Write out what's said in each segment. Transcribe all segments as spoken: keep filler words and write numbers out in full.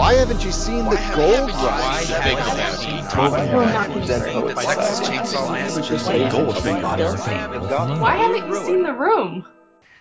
Why haven't you seen why the gold rush? Why haven't you seen The Room?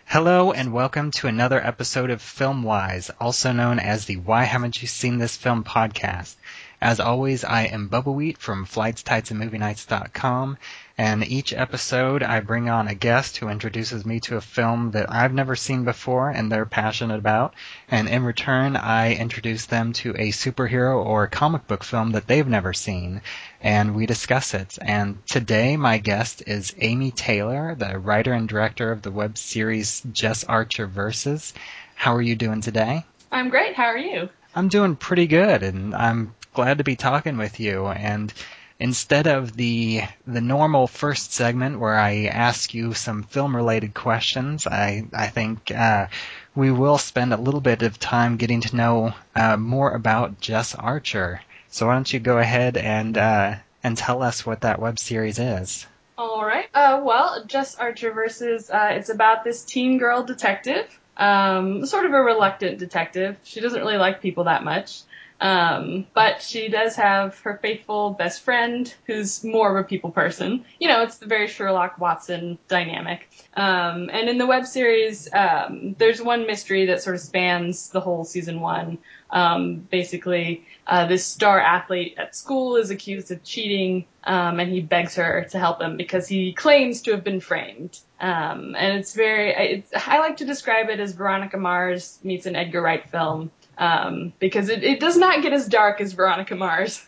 Hello and welcome to another episode of FilmWise, also known as the Why Haven't You Seen This Film podcast. As always, I am Bubba Wheat from Flights, Tights, and Movie Nights dot com, and each episode I bring on a guest who introduces me to a film that I've never seen before and they're passionate about, and in return I introduce them to a superhero or comic book film that they've never seen, and we discuss it. And today my guest is Amy Taylor, the writer and director of the web series Jess Archer versus. How are you doing today? I'm great. How are you? I'm doing pretty good, and I'm glad to be talking with you. And instead of the the normal first segment where I ask you some film-related questions, I, I think uh, we will spend a little bit of time getting to know uh, more about Jess Archer. So why don't you go ahead and, uh, and tell us what that web series is. All right. Uh, well, Jess Archer versus. Uh, it's about this teen girl detective, um, sort of a reluctant detective. She doesn't really like people that much. Um, but she does have her faithful best friend who's more of a people person. You know, it's the very Sherlock Watson dynamic. Um, and in the web series, um, there's one mystery that sort of spans the whole season one. Um, basically, uh, this star athlete at school is accused of cheating, um, and he begs her to help him because he claims to have been framed. Um, and it's very, it's, I like to describe it as Veronica Mars meets an Edgar Wright film. Um, because it, it does not get as dark as Veronica Mars,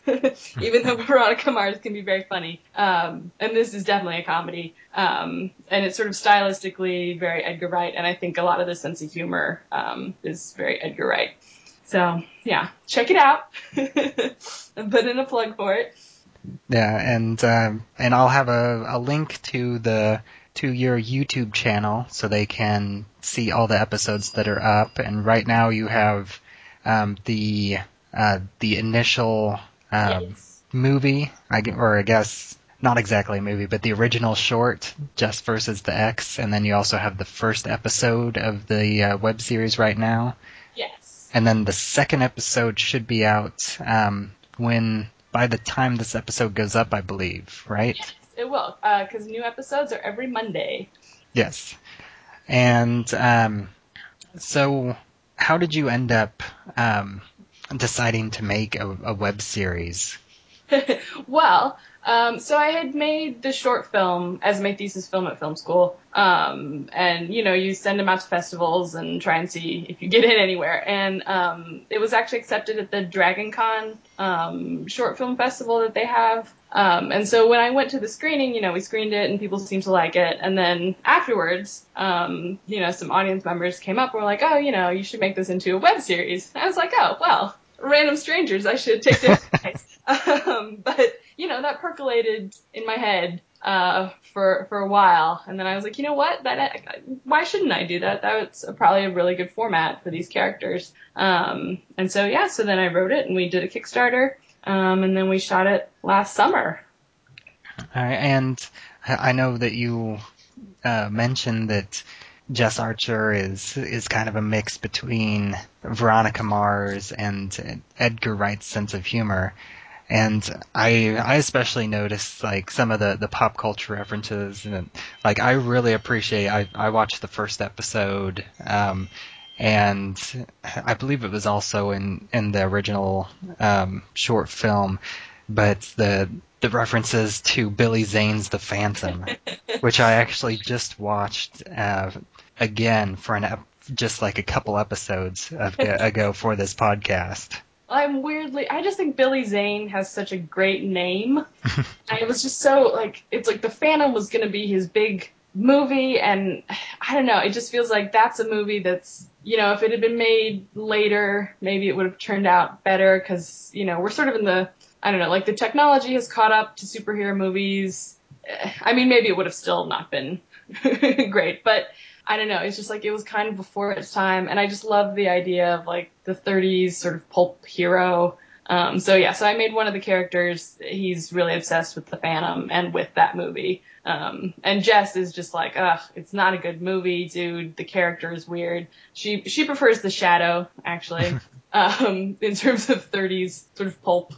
even though Veronica Mars can be very funny. Um, and this is definitely a comedy. Um, and it's sort of stylistically very Edgar Wright. And I think a lot of the sense of humor, um, is very Edgar Wright. So yeah, check it out. Put in a plug for it. Yeah. And, um, and I'll have a, a link to the, to your YouTube channel so they can see all the episodes that are up. And right now you have, Um, the uh, the initial um, yes. movie, I, or I guess not exactly a movie, but the original short, Jess versus the X, and then you also have the first episode of the uh, web series right now. Yes. And then the second episode should be out um, when by the time this episode goes up, I believe, right? Yes, it will, because uh, new episodes are every Monday. Yes. And um, so... How did you end up um, deciding to make a, a web series? Well, um, so I had made the short film as my thesis film at film school. Um, and, you know, you send them out to festivals and try and see if you get in anywhere. And um, it was actually accepted at the Dragon Con um, short film festival that they have. Um, and so when I went to the screening, you know, we screened it and people seemed to like it. And then afterwards, um, you know, some audience members came up and were like, oh, you know, you should make this into a web series. And I was like, oh, well, random strangers, I should take their advice. Um, but, you know, that percolated in my head uh, for for a while. And then I was like, you know what, that why shouldn't I do that? That's probably a really good format for these characters. Um, and so, yeah, so then I wrote it and we did a Kickstarter. Um, and then we shot it last summer. All right, and I know that you uh, mentioned that Jess Archer is is kind of a mix between Veronica Mars and Edgar Wright's sense of humor. And I I especially noticed like some of the, the pop culture references, and like I really appreciate. I I watched the first episode. Um, And I believe it was also in, in the original um, short film, but the the references to Billy Zane's The Phantom, which I actually just watched uh, again for an ep- just like a couple episodes of, ago for this podcast. I'm weirdly, I just think Billy Zane has such a great name. I was just so like, it's like The Phantom was going to be his big movie, and I don't know, it just feels like that's a movie that's, you know, if it had been made later, maybe it would have turned out better, because, you know, we're sort of in the, I don't know, like the technology has caught up to superhero movies. I mean, maybe it would have still not been great, but I don't know, it's just like it was kind of before its time, and I just love the idea of like the thirties sort of pulp hero Um, so yeah, so I made one of the characters. He's really obsessed with the Phantom and with that movie. Um, and Jess is just like, ugh, it's not a good movie, dude. The character is weird. She, she prefers The Shadow, actually, um, in terms of thirties sort of pulp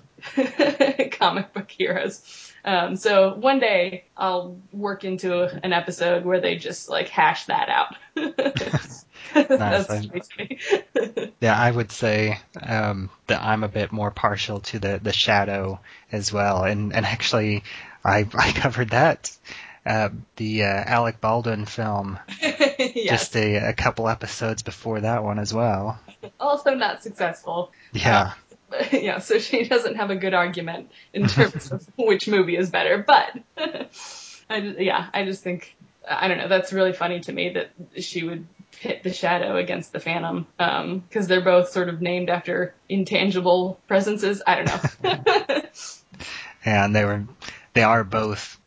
comic book heroes. Um, so one day I'll work into an episode where they just like hash that out. Nice. That's crazy. Yeah, I would say um, that I'm a bit more partial to the, the Shadow as well. And, and actually, I, I covered that, uh, the uh, Alec Baldwin film, yes. just a, a couple episodes before that one as well. Also not successful. Yeah. Uh, Yeah, so she doesn't have a good argument in terms of which movie is better. But, I, yeah, I just think, I don't know, that's really funny to me that she would pit The Shadow against the Phantom, um, because they're both sort of named after intangible presences. I don't know. And they were, they are both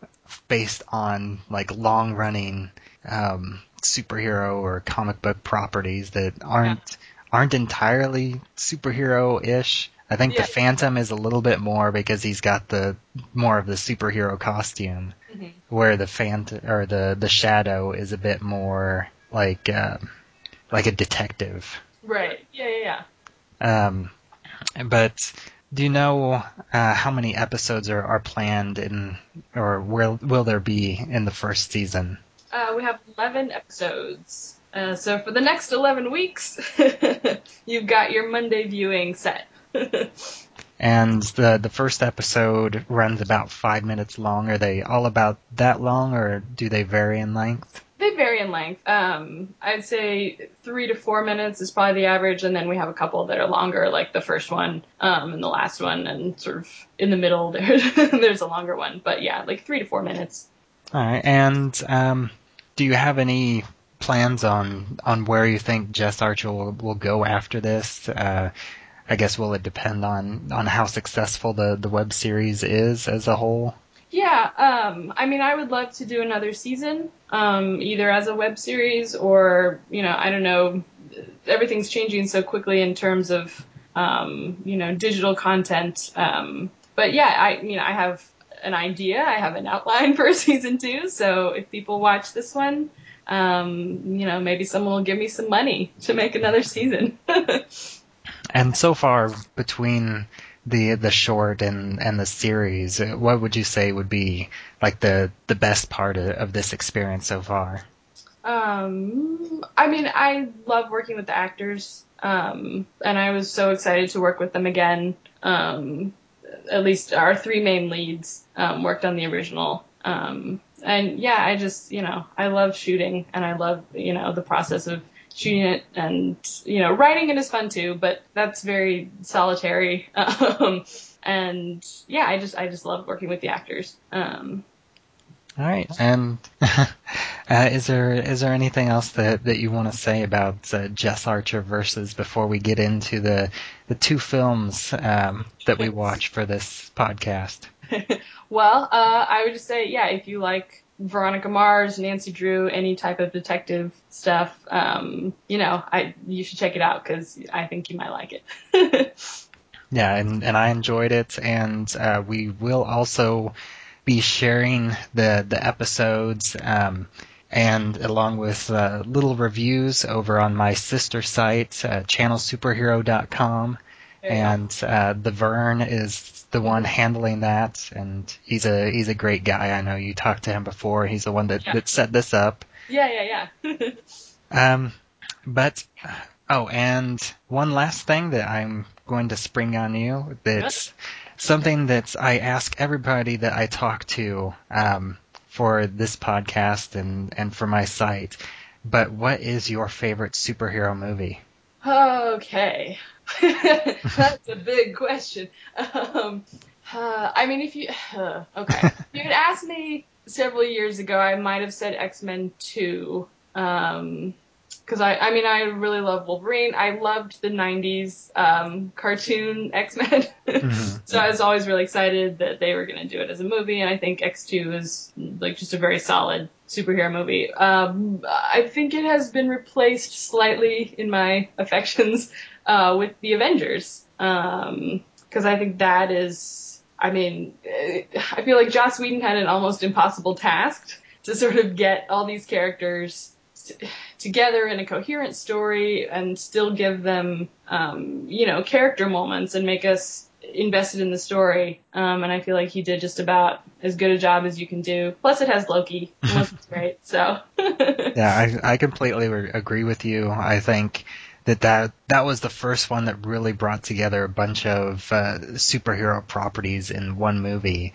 based on, like, long-running um, superhero or comic book properties that aren't yeah. aren't entirely superhero-ish. I think yeah. the Phantom is a little bit more because he's got the more of the superhero costume, mm-hmm. where the Phantom or the, the Shadow is a bit more like uh, like a detective. Right. Yeah. Yeah. Yeah. Um, but do you know uh, how many episodes are, are planned in, or will will there be in the first season? Uh, we have eleven episodes. Uh, so for the next eleven weeks, you've got your Monday viewing set. And the the first episode runs about five minutes long. Are they all about that long, or do they vary in length? They vary in length. Um, I'd say three to four minutes is probably the average, and then we have a couple that are longer, like the first one um, and the last one, and sort of in the middle there, there's a longer one. But yeah, like three to four minutes. All right, and um, do you have any plans on on where you think Jess Archer will, will go after this? Uh, I guess will it depend on, on how successful the, the web series is as a whole? Yeah, um, I mean, I would love to do another season, um, either as a web series or, you know, I don't know, everything's changing so quickly in terms of, um, you know, digital content. Um, but yeah, I you know, I have an idea. I have an outline for season two. So if people watch this one, Um, you know, maybe someone will give me some money to make another season. And so far, between the the short and, and the series, what would you say would be like the, the best part of, of this experience so far? Um, I mean, I love working with the actors, um, and I was so excited to work with them again. Um, at least our three main leads um, worked on the original. Um, and yeah, I just, you know, I love shooting and I love, you know, the process of shooting it, and, you know, writing it is fun too, but that's very solitary. Um, and yeah, I just, I just love working with the actors. Um, all right. And, uh, is there, is there anything else that, that you want to say about, uh, Jess Archer versus before we get into the, the two films, um, that we watch for this podcast? Well, uh, I would just say, yeah, if you like Veronica Mars, Nancy Drew, any type of detective stuff, um, you know, I you should check it out because I think you might like it. Yeah, and, and I enjoyed it, and uh, we will also be sharing the, the episodes um, and along with uh, little reviews over on my sister site, uh, channel superhero dot com. And uh, the Vern is the one handling that, and he's a he's a great guy. I know you talked to him before. He's the one that, yeah. that set this up. Yeah, yeah, yeah. um, but oh, and one last thing that I'm going to spring on you. That's something that I ask everybody that I talk to um, for this podcast and, and for my site. But what is your favorite superhero movie? Okay. That's a big question. Um, uh, I mean, if you uh, okay, if you had asked me several years ago, I might have said X-Men two, um, because I, I mean, I really love Wolverine. I loved the nineties um, cartoon X-Men, mm-hmm. So I was always really excited that they were going to do it as a movie, and I think X two is like just a very solid superhero movie. Um, I think it has been replaced slightly in my affections uh, with The Avengers, because um, because I think that is, I mean, I feel like Joss Whedon had an almost impossible task to sort of get all these characters together in a coherent story and still give them, um, you know, character moments and make us invested in the story. Um, and I feel like he did just about as good a job as you can do. Plus it has Loki. Plus it's great. So yeah, I, I completely agree with you. I think that, that that was the first one that really brought together a bunch of uh, superhero properties in one movie.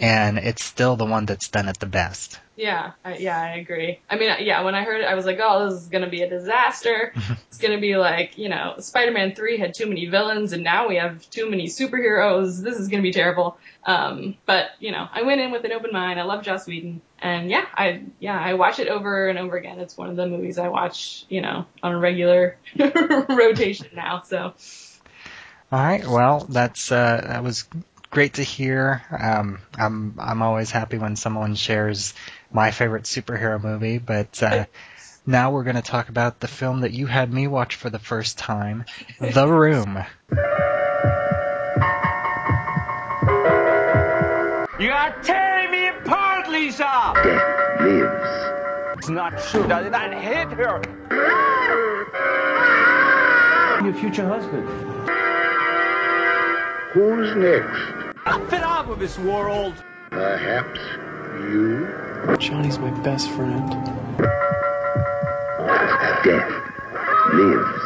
And it's still the one that's done it the best. Yeah, I, yeah, I agree. I mean, yeah, when I heard it, I was like, oh, this is going to be a disaster. It's going to be like, you know, Spider-Man three had too many villains, and now we have too many superheroes. This is going to be terrible. Um, but, you know, I went in with an open mind. I love Joss Whedon. And, yeah, I yeah I watch it over and over again. It's one of the movies I watch, you know, on a regular rotation now. So, all right, well, that's uh, that was... great to hear. Um, I'm I'm always happy when someone shares my favorite superhero movie. But uh, now we're going to talk about the film that you had me watch for the first time, The Room. You are tearing me apart, Lisa. Death lives. It's not true. I did not hit her. Your future husband. Who's next? I'm fed up with this world. Perhaps you? Johnny's my best friend. Death lives.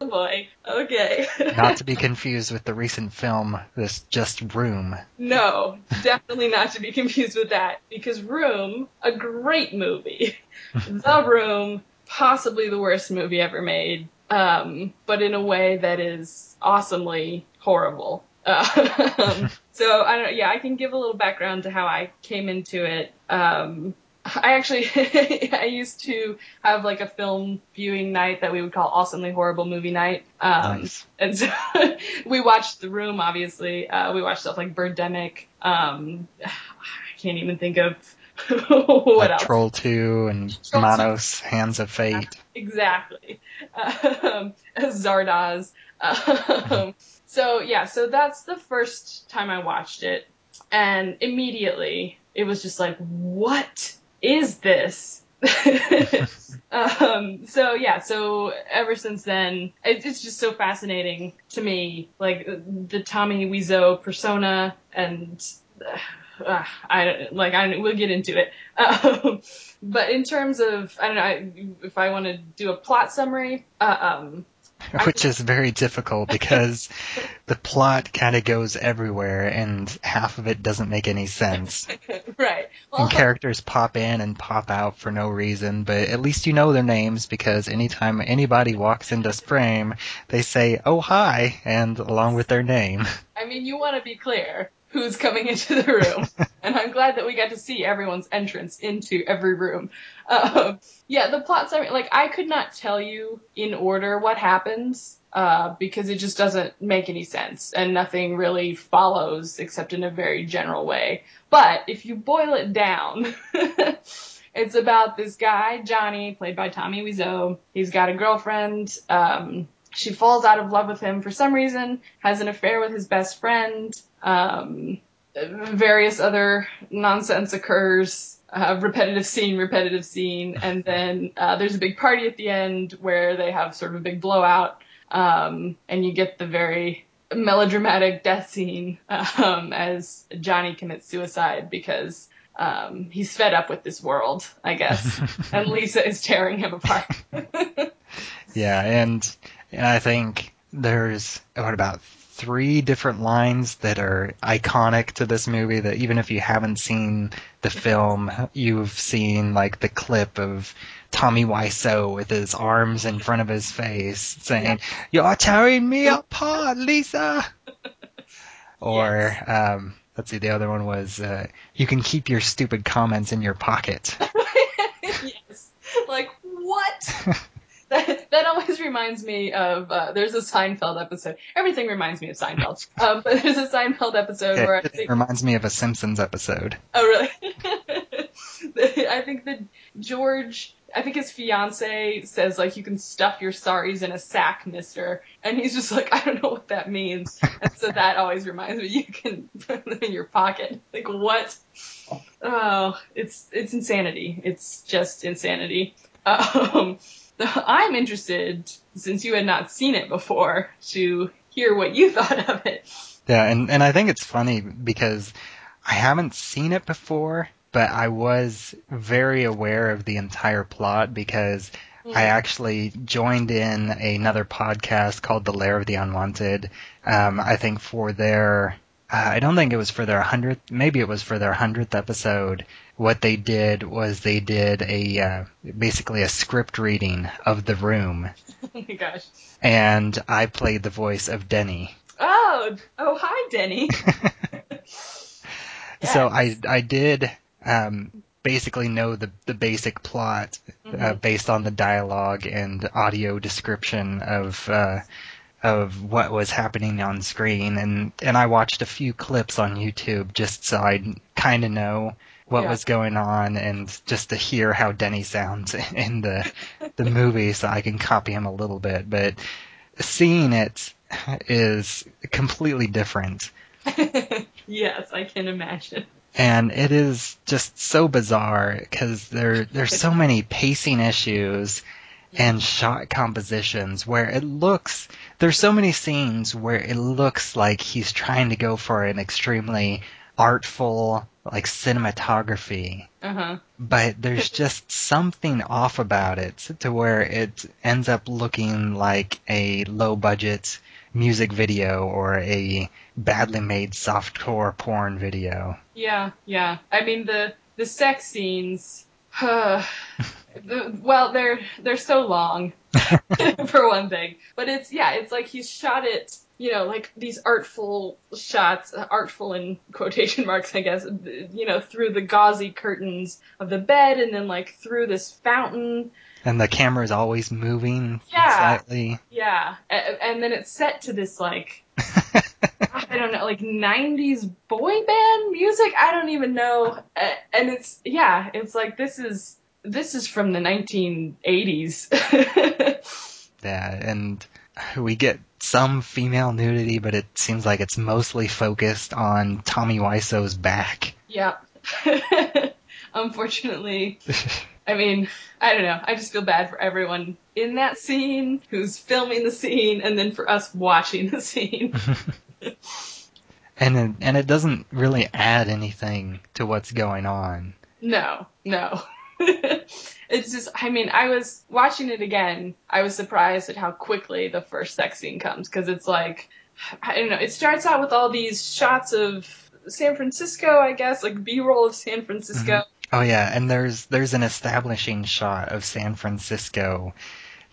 Oh boy. Okay. Not to be confused with the recent film, this just Room. No, definitely not to be confused with that. Because Room, a great movie. The Room, possibly the worst movie ever made. Um, but in a way that is awesomely horrible. Uh, so I don't. Yeah, I can give a little background to how I came into it. Um, I actually I used to have like a film viewing night that we would call awesomely horrible movie night. Um, nice. And so we watched The Room. Obviously, uh, we watched stuff like Birdemic. Um, I can't even think of. what like else? Troll two and Troll Manos, two. Hands of Fate. Yeah, exactly. Um, Zardoz. Um, so, yeah, so that's the first time I watched it. And immediately, it was just like, what is this? um, so, yeah, so ever since then, it, it's just so fascinating to me. Like, the Tommy Wiseau persona and... Uh, Uh, I like I don't, we'll get into it, um, but in terms of I don't know I, if I want to do a plot summary, uh, um, which I, is very difficult because the plot kind of goes everywhere and half of it doesn't make any sense. Right. Well, and characters pop in and pop out for no reason, but at least you know their names because anytime anybody walks into frame, they say "oh hi" and along with their name. I mean, you want to be clear. Who's coming into the room, and I'm glad that we got to see everyone's entrance into every room. Uh, yeah, the plot summary, like, I could not tell you in order what happens, uh, because it just doesn't make any sense, and nothing really follows except in a very general way. But if you boil it down, it's about this guy, Johnny, played by Tommy Wiseau. He's got a girlfriend, um... she falls out of love with him for some reason, has an affair with his best friend, um, various other nonsense occurs, uh, repetitive scene, repetitive scene, and then uh, there's a big party at the end where they have sort of a big blowout, um, and you get the very melodramatic death scene um, as Johnny commits suicide because um, he's fed up with this world, I guess, and Lisa is tearing him apart. Yeah, and... And I think there's what, about three different lines that are iconic to this movie that even if you haven't seen the film, you've seen like the clip of Tommy Wiseau with his arms in front of his face saying, "You're tearing me apart, Lisa." Or yes. um, let's see, the other one was, uh, "You can keep your stupid comments in your pocket." Yes. Like, what? That, that always reminds me of, uh, there's a Seinfeld episode. Everything reminds me of Seinfeld. Um, but there's a Seinfeld episode it, where I think... It reminds me of a Simpsons episode. Oh, really? I think that George I think his fiance says, like, you can stuff your sorries in a sack, mister. And he's just like, I don't know what that means. And so that always reminds me, you can put them in your pocket. Like, what? Oh, it's it's insanity. It's just insanity. Um, I'm interested, since you had not seen it before, to hear what you thought of it. Yeah, and, and I think it's funny because I haven't seen it before, but I was very aware of the entire plot because I actually joined in another podcast called The Lair of the Unwanted. Um, I think for their, uh, I don't think it was for their hundredth, maybe it was for their hundredth episode. What they did was they did a, uh, basically a script reading of The Room. Oh my gosh. And I played the voice of Denny. Oh, oh, hi, Denny. Yes. So I, I did, um, basically know the the basic plot mm-hmm. uh, based on the dialogue and audio description of uh, of what was happening on screen, and and I watched a few clips on YouTube just so I'd kind of know what yeah. was going on and just to hear how Denny sounds in the the movie, so I can copy him a little bit. But seeing it is completely different. Yes, I can imagine. And it is just so bizarre because there there's so many pacing issues and shot compositions where it looks there's so many scenes where it looks like he's trying to go for an extremely artful like cinematography, uh-huh. but there's just something off about it to where it ends up looking like a low budget music video or a badly made softcore porn video. Yeah, yeah. I mean the the sex scenes. Uh, the, well, they're they're so long for one thing, but it's yeah, it's like he's shot it. You know, like these artful shots, artful in quotation marks, I guess. You know, through the gauzy curtains of the bed, and then like through this fountain. And the camera's always moving yeah. slightly. Yeah, and then it's set to this, like, I don't know, like nineties boy band music? I don't even know. And it's, yeah, it's like this is, this is from the nineteen eighties. Yeah, and we get some female nudity, but it seems like it's mostly focused on Tommy Wiseau's back. Yeah. Unfortunately... I mean, I don't know. I just feel bad for everyone in that scene who's filming the scene and then for us watching the scene. and, it, and it doesn't really add anything to what's going on. No, no. It's just, I mean, I was watching it again. I was surprised at how quickly the first sex scene comes because it's like, I don't know. It starts out with all these shots of San Francisco, I guess, like B-roll of San Francisco. Mm-hmm. Oh yeah, and there's there's an establishing shot of San Francisco,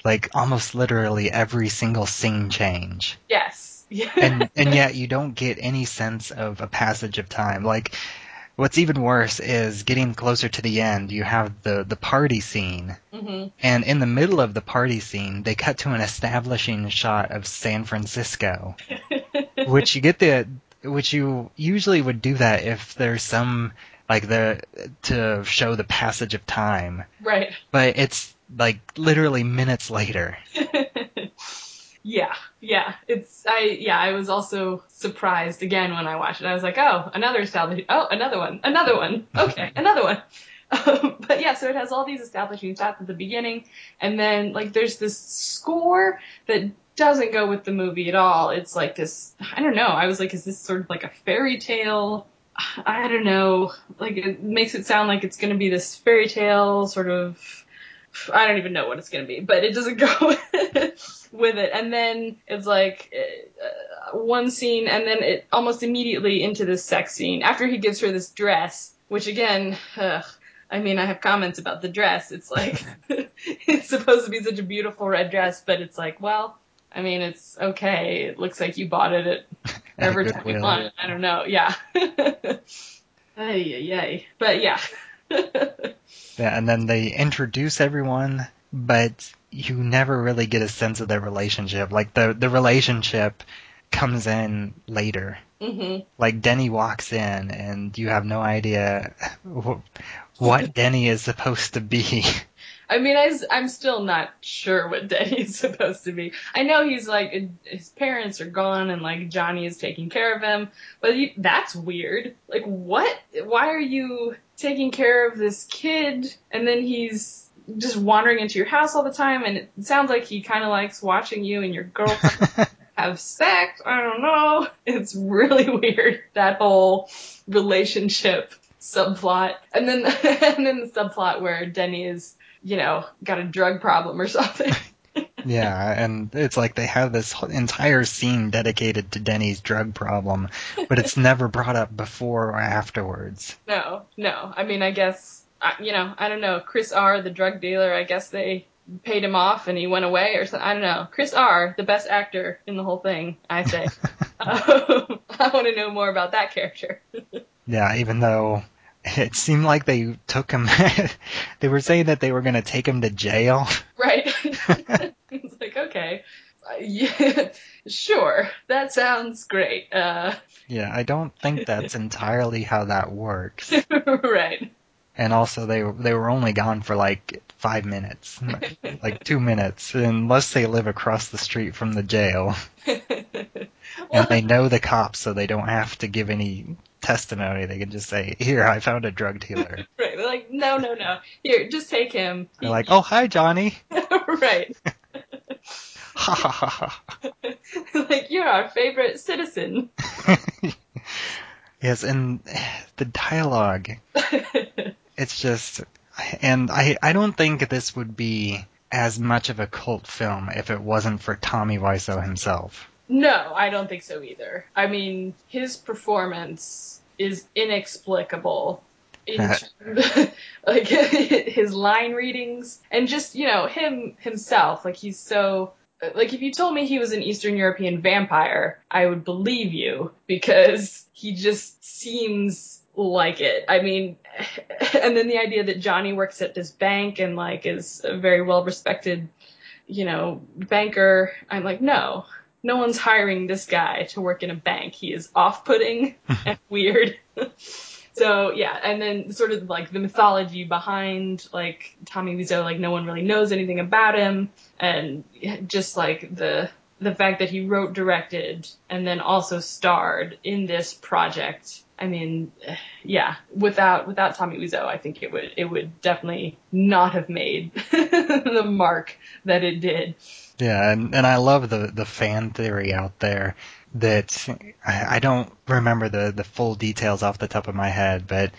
like almost literally every single scene change. Yes. Yeah. and and yet you don't get any sense of a passage of time. Like, what's even worse is getting closer to the end, you have the, the party scene, mm-hmm. and in the middle of the party scene, they cut to an establishing shot of San Francisco, which you get the which you usually would do that if there's some. Like the to show the passage of time, right? But it's like literally minutes later. yeah, yeah. It's I yeah. I was also surprised again when I watched it. I was like, oh, another establishing. Oh, another one. Another one. Okay, another one. Um, but yeah, so it has all these establishing shots at the beginning, and then like there's this score that doesn't go with the movie at all. It's like this. I don't know. I was like, is this sort of like a fairy tale? I don't know, like it makes it sound like it's going to be this fairy tale sort of, I don't even know what it's going to be, but it doesn't go with it. And then it's like uh, one scene and then it almost immediately into this sex scene after he gives her this dress, which again, ugh, I mean, I have comments about the dress. It's like, it's supposed to be such a beautiful red dress, but it's like, well, I mean, it's okay. It looks like you bought it at every time you want it. I don't know. Yeah. Ay, ay, ay. But yeah. Yeah. And then they introduce everyone, but you never really get a sense of their relationship. Like the, the relationship comes in later. Mm-hmm. Like Denny walks in and you have no idea what Denny is supposed to be. I mean, I, I'm still not sure what Denny's supposed to be. I know he's like, his parents are gone and like Johnny is taking care of him, but he, that's weird. Like, what? Why are you taking care of this kid and then he's just wandering into your house all the time? And it sounds like he kind of likes watching you and your girlfriend have sex. I don't know. It's really weird, that whole relationship subplot. And then, and then the subplot where Denny is, you know, got a drug problem or something. Yeah, and it's like they have this entire scene dedicated to Denny's drug problem, but it's never brought up before or afterwards. No, no. I mean, I guess, you know, I don't know. Chris R., the drug dealer, I guess they paid him off and he went away or something. I don't know. Chris R., the best actor in the whole thing, I say. um, I want to know more about that character. Yeah, even though... it seemed like they took him... they were saying that they were going to take him to jail. Right. It's like, okay. Uh, yeah, sure. That sounds great. Uh, yeah, I don't think that's entirely how that works. Right. And also, they, they were only gone for, like, five minutes. Like, two minutes. Unless they live across the street from the jail. Well, and they know the cops, so they don't have to give any... testimony. They can just say, here, I found a drug dealer. Right. They're like, no, no, no. Here, just take him. They're like, oh, hi, Johnny. Right. Ha ha ha ha. Like, you're our favorite citizen. Yes, and the dialogue. It's just, and I, I don't think this would be as much of a cult film if it wasn't for Tommy Wiseau himself. No, I don't think so either. I mean, his performance is inexplicable. In like his line readings and just, you know, him himself. Like he's so like if you told me he was an Eastern European vampire, I would believe you because he just seems like it. I mean, and then the idea that Johnny works at this bank and like is a very well respected, you know, banker. I'm like, no. No one's hiring this guy to work in a bank. He is off-putting and weird. So, yeah, and then sort of, like, the mythology behind, like, Tommy Wiseau, like, no one really knows anything about him, and just, like, the the fact that he wrote, directed, and then also starred in this project. I mean, yeah, without without Tommy Wiseau, I think it would it would definitely not have made the mark that it did. Yeah, and, and I love the, the fan theory out there that I, I don't remember the, the full details off the top of my head, but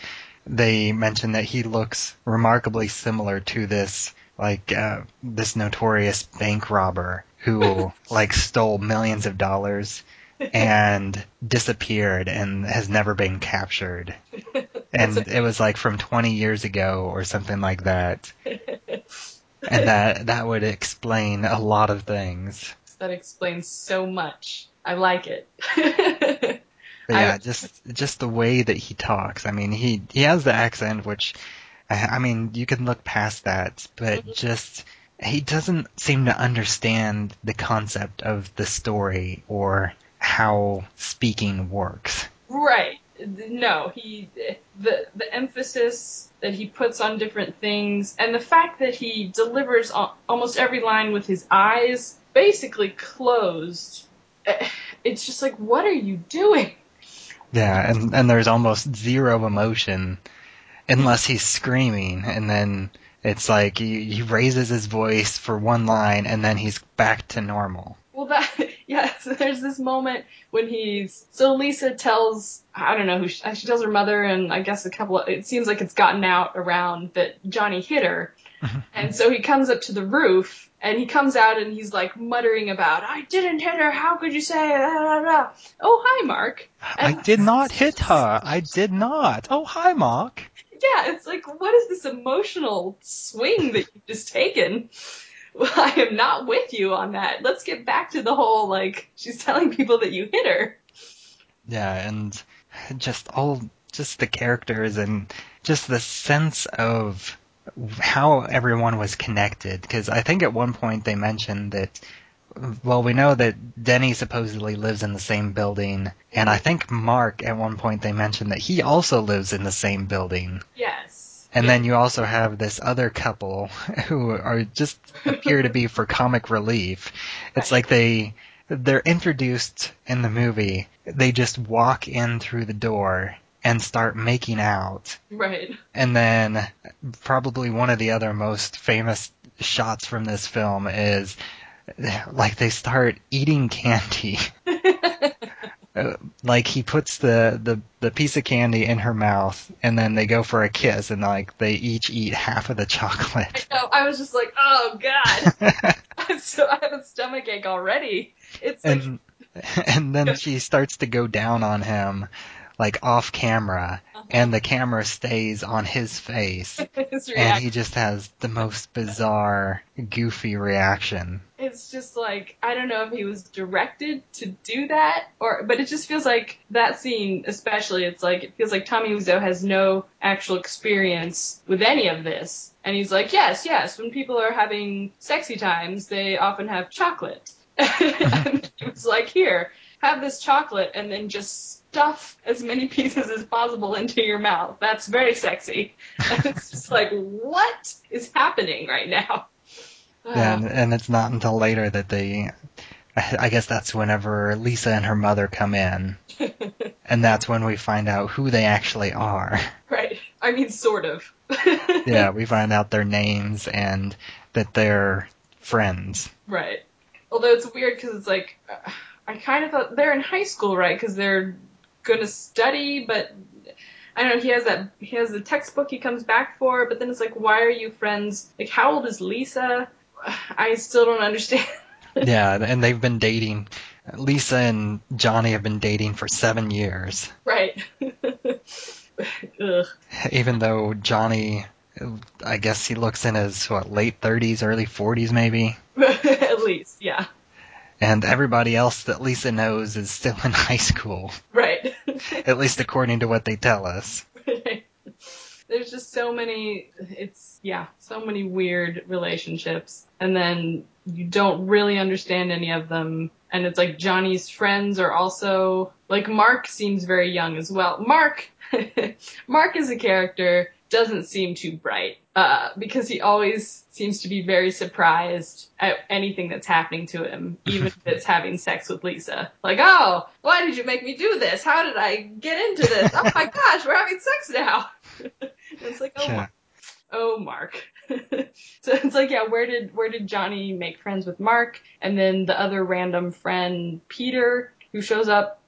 they mentioned that he looks remarkably similar to this, like, uh, this notorious bank robber who, like, stole millions of dollars and disappeared and has never been captured. And it was, like, from twenty years ago or something like that. And that that would explain a lot of things. That explains so much. I like it. Yeah, I, just just the way that he talks. I mean, he, he has the accent, which, I mean, you can look past that. But mm-hmm. just, he doesn't seem to understand the concept of the story or how speaking works. Right. No, he the the emphasis that he puts on different things, and the fact that he delivers almost every line with his eyes basically closed. It's just like, what are you doing? Yeah, and, and there's almost zero emotion, unless he's screaming, and then it's like he, he raises his voice for one line, and then he's back to normal. Well, that... Yes, there's this moment when he's... So Lisa tells, I don't know, who she, she tells her mother, and I guess a couple of... It seems like it's gotten out around that Johnny hit her. And so he comes up to the roof, and he comes out, and he's, like, muttering about, I didn't hit her, how could you say... Blah, blah, blah. Oh, hi, Mark. And I did not hit her. I did not. Oh, hi, Mark. Yeah, it's like, what is this emotional swing that you've just taken? Well, I am not with you on that. Let's get back to the whole, like, she's telling people that you hit her. Yeah, and just all, just the characters and just the sense of how everyone was connected. Because I think at one point they mentioned that, well, we know that Denny supposedly lives in the same building. And I think Mark, at one point they mentioned that he also lives in the same building. Yes. And yeah. then you also have this other couple who are just appear to be for comic relief. It's like they they're introduced in the movie. They just walk in through the door and start making out. Right. And then probably one of the other most famous shots from this film is like they start eating candy. Like he puts the, the, the piece of candy in her mouth, and then they go for a kiss, and like they each eat half of the chocolate. I know. I was just like, oh god, I'm so I have a stomachache already. It's and, like... and then she starts to go down on him, like off camera, uh-huh. and the camera stays on his face, his and he just has the most bizarre, goofy reaction. It's just like, I don't know if he was directed to do that, or but it just feels like that scene especially, it's like, it feels like Tommy Wiseau has no actual experience with any of this. And he's like, yes, yes, when people are having sexy times, they often have chocolate. And he was like, here, have this chocolate, and then just stuff as many pieces as possible into your mouth. That's very sexy. And it's just like, what is happening right now? Yeah, and, and it's not until later that they, I guess that's whenever Lisa and her mother come in, and that's when we find out who they actually are. Right. I mean, sort of. Yeah, we find out their names and that they're friends. Right. Although it's weird because it's like, I kind of thought they're in high school, right? Because they're going to study, but I don't know, he has that, he has the textbook he comes back for, but then it's like, why are you friends? Like, how old is Lisa? I still don't understand. Yeah, and they've been dating. Lisa and Johnny have been dating for seven years. Right. Ugh. Even though Johnny, I guess he looks in his, what, late thirties, early forties maybe? At least, yeah. And everybody else that Lisa knows is still in high school. Right. At least according to what they tell us. Right. There's just so many, it's, yeah, so many weird relationships. And then you don't really understand any of them. And it's like Johnny's friends are also, like Mark seems very young as well. Mark, Mark is a character, doesn't seem too bright, uh, because he always seems to be very surprised at anything that's happening to him, even if it's having sex with Lisa. Like, oh, why did you make me do this? How did I get into this? Oh my gosh, we're having sex now. It's like, oh, yeah. Mark. Oh, Mark. So it's like, yeah, where did where did Johnny make friends with Mark? And then the other random friend, Peter, who shows up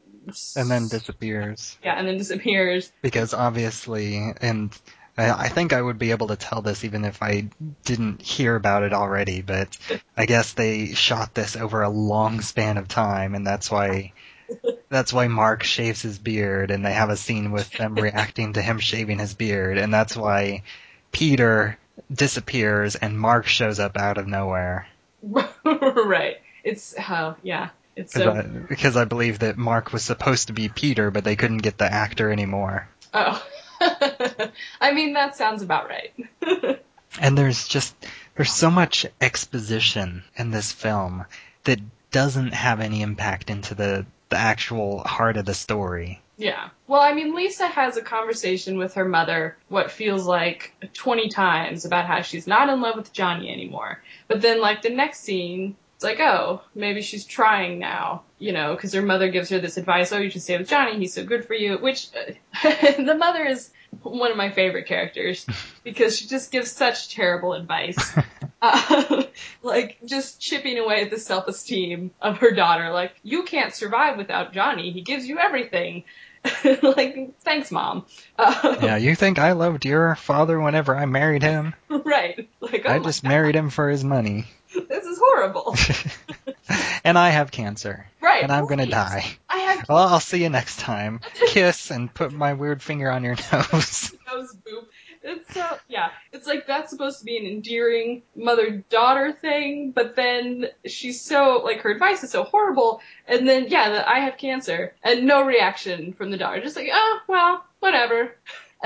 and then disappears. Yeah, and then disappears. Because obviously, and I think I would be able to tell this even if I didn't hear about it already, but I guess they shot this over a long span of time, and that's why that's why Mark shaves his beard, and they have a scene with them reacting to him shaving his beard, and that's why Peter disappears and Mark shows up out of nowhere. Right. It's, oh, yeah. It's so... I, because I believe that Mark was supposed to be Peter, but they couldn't get the actor anymore. Oh, I mean, that sounds about right. And there's just, there's so much exposition in this film that doesn't have any impact into the, the actual heart of the story. Yeah. Well, I mean, Lisa has a conversation with her mother, what feels like twenty times, about how she's not in love with Johnny anymore. But then, like, the next scene... It's like, oh, maybe she's trying now, you know, because her mother gives her this advice, oh, you should stay with Johnny, he's so good for you, which uh, the mother is one of my favorite characters because she just gives such terrible advice, uh, like just chipping away at the self-esteem of her daughter, like, you can't survive without Johnny, he gives you everything. Like, thanks, Mom. Um, yeah, you think I loved your father whenever I married him? Right. Like, oh I just God. married him for his money. This is horrible. And I have cancer. Right. And I'm going to die. I have cancer. Well, I'll see you next time. Kiss and put my weird finger on your nose. Nose boop. It's so, yeah, it's like that's supposed to be an endearing mother-daughter thing, but then she's so, like, her advice is so horrible, and then, yeah, the, I have cancer, and no reaction from the daughter, just like, oh, well, whatever.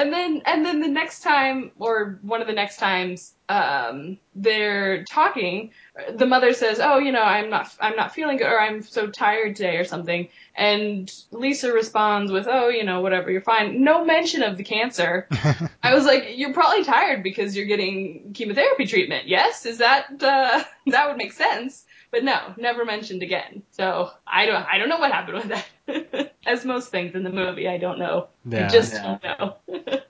And then, and then the next time, or one of the next times, um, they're talking. The mother says, "Oh, you know, I'm not, I'm not feeling good, or I'm so tired today, or something." And Lisa responds with, "Oh, you know, whatever, you're fine." No mention of the cancer. I was like, "You're probably tired because you're getting chemotherapy treatment." Yes, is that uh, that would make sense. But no, never mentioned again. So I don't, I don't know what happened with that. As most things in the movie, I don't know. Yeah, I just yeah. don't know.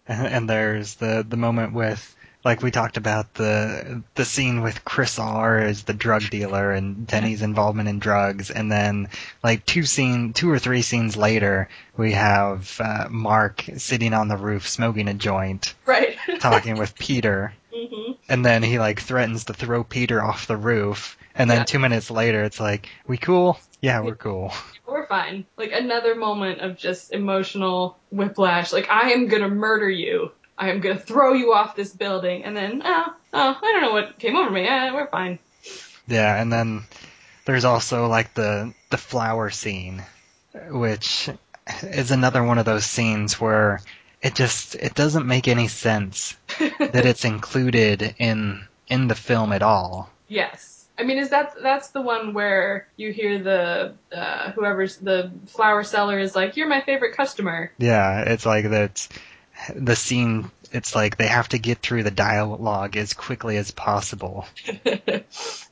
and, and there's the, the moment with, like we talked about, the the scene with Chris R. as the drug dealer and Denny's involvement in drugs. And then, like, two scene, two or three scenes later, we have uh, Mark sitting on the roof smoking a joint. Right. Talking with Peter. Mm-hmm. And then he, like, threatens to throw Peter off the roof. And then yeah. two minutes later, it's like, we cool? Yeah, we're cool. We're fine. Like, another moment of just emotional whiplash. Like, I am going to murder you. I am going to throw you off this building. And then, oh, oh, I don't know what came over me. Uh, we're fine. Yeah, and then there's also, like, the, the flower scene, which is another one of those scenes where it just, it doesn't make any sense that it's included in in the film at all. Yes. I mean, is that that's the one where you hear the uh, whoever's the flower seller is like, "You're my favorite customer." Yeah, it's like that's the scene. It's like they have to get through the dialogue as quickly as possible.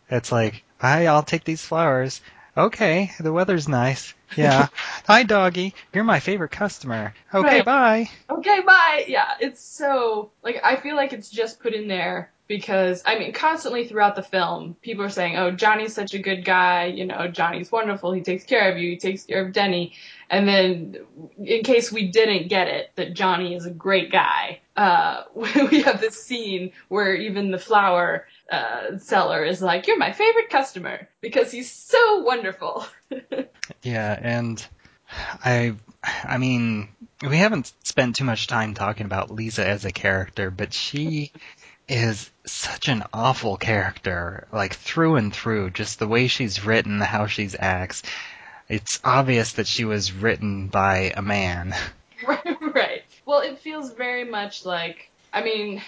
It's like, "Hi, I'll take these flowers." "Okay, the weather's nice." "Yeah." "Hi, doggy. You're my favorite customer." "Okay, right. Bye." "Okay, bye." Yeah, it's so like I feel like it's just put in there. Because, I mean, constantly throughout the film, people are saying, "Oh, Johnny's such a good guy, you know, Johnny's wonderful, he takes care of you, he takes care of Denny." And then, in case we didn't get it, that Johnny is a great guy, uh, we have this scene where even the flower uh, seller is like, "You're my favorite customer, because he's so wonderful." Yeah, and I, I mean, we haven't spent too much time talking about Lisa as a character, but she... is such an awful character, like through and through, just the way she's written, how she's acts. It's obvious that she was written by a man. Right, right. Well, it feels very much like, I mean,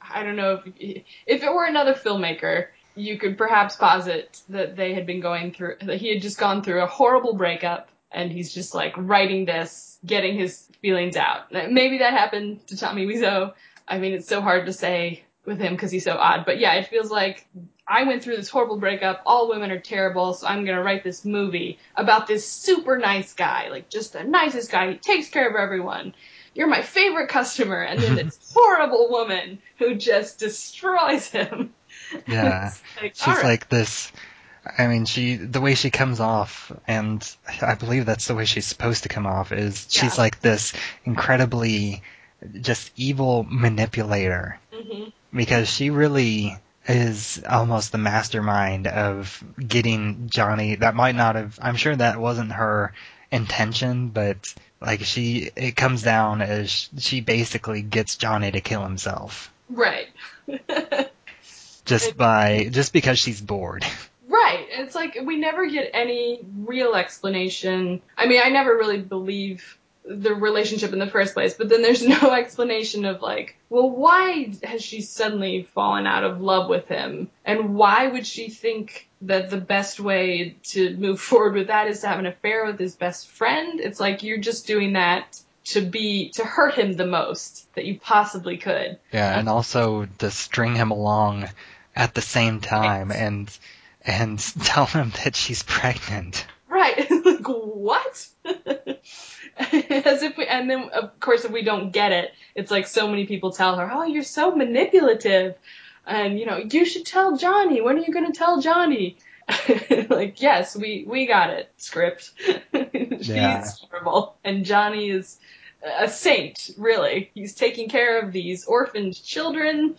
I don't know, if, if it were another filmmaker, you could perhaps posit that they had been going through, that he had just gone through a horrible breakup, and he's just like writing this, getting his feelings out. Maybe that happened to Tommy Wiseau. I mean, it's so hard to say with him because he's so odd. But yeah, it feels like I went through this horrible breakup. All women are terrible, so I'm going to write this movie about this super nice guy, like just the nicest guy. He takes care of everyone. You're my favorite customer. And then this horrible woman who just destroys him. Yeah. Like, she's right. Like this. I mean, she the way she comes off, and I believe that's the way she's supposed to come off, is yeah. she's like this incredibly... just evil manipulator, mm-hmm. because she really is almost the mastermind of getting Johnny. That might not have, I'm sure that wasn't her intention, but like she, it comes down as she basically gets Johnny to kill himself. Right. just by, just because she's bored. Right. It's like, we never get any real explanation. I mean, I never really believe the relationship in the first place, but then there's no explanation of like, well, why has she suddenly fallen out of love with him? And why would she think that the best way to move forward with that is to have an affair with his best friend? It's like, you're just doing that to be, to hurt him the most that you possibly could. Yeah. And also to string him along at the same time right. and, and tell him that she's pregnant. Right. Like, what? As if we, and then of course if we don't get it, it's like so many people tell her, "Oh, you're so manipulative, and you know you should tell Johnny. When are you going to tell Johnny?" Like, yes, we we got it. Script. She's yeah. horrible, and Johnny is a saint. Really, he's taking care of these orphaned children,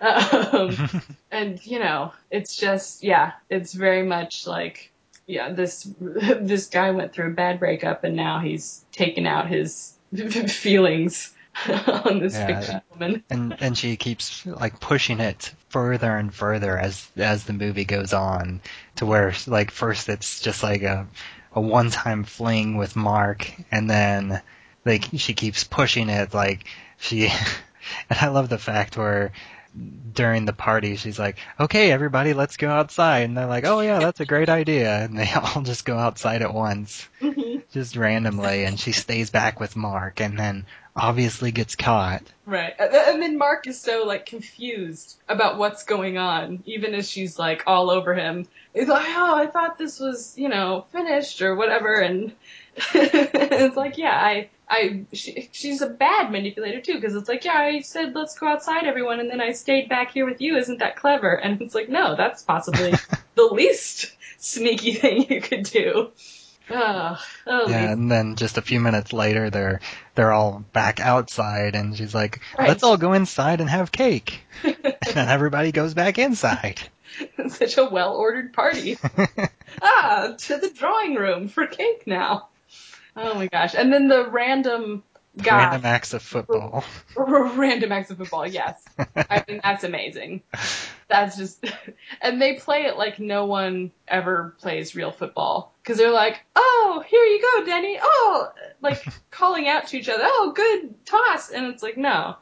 um, and you know it's just yeah, it's very much like. Yeah, this this guy went through a bad breakup, and now he's taken out his feelings on this yeah, fictional woman. And and she keeps like pushing it further and further as as the movie goes on, to where like first it's just like a a one time fling with Mark, and then like she keeps pushing it like she, and I love the fact where during the party she's like, okay, everybody, let's go outside. And they're like, oh yeah, that's a great idea. And they all just go outside at once, mm-hmm. just randomly. And she stays back with Mark and then obviously gets caught. Right. And then Mark is so, like, confused about what's going on, even as she's, like, all over him. He's like, oh, I thought this was, you know, finished or whatever. And it's like, yeah, I... I she, she's a bad manipulator too, because it's like, yeah, I said let's go outside, everyone, and then I stayed back here with you. Isn't that clever? And it's like, no, that's possibly the least sneaky thing you could do. Oh, oh, yeah, and then just a few minutes later, they're they're all back outside, and she's like, right. Let's all go inside and have cake, and then everybody goes back inside. Such a well-ordered party. Ah, to the drawing room for cake now. Oh my gosh. And then the random guy. Random acts of football. Random acts of football, yes. I mean, that's amazing. That's just, and they play it like no one ever plays real football. Because they're like, oh, here you go, Denny. Oh, like calling out to each other, oh, good toss. And it's like, no,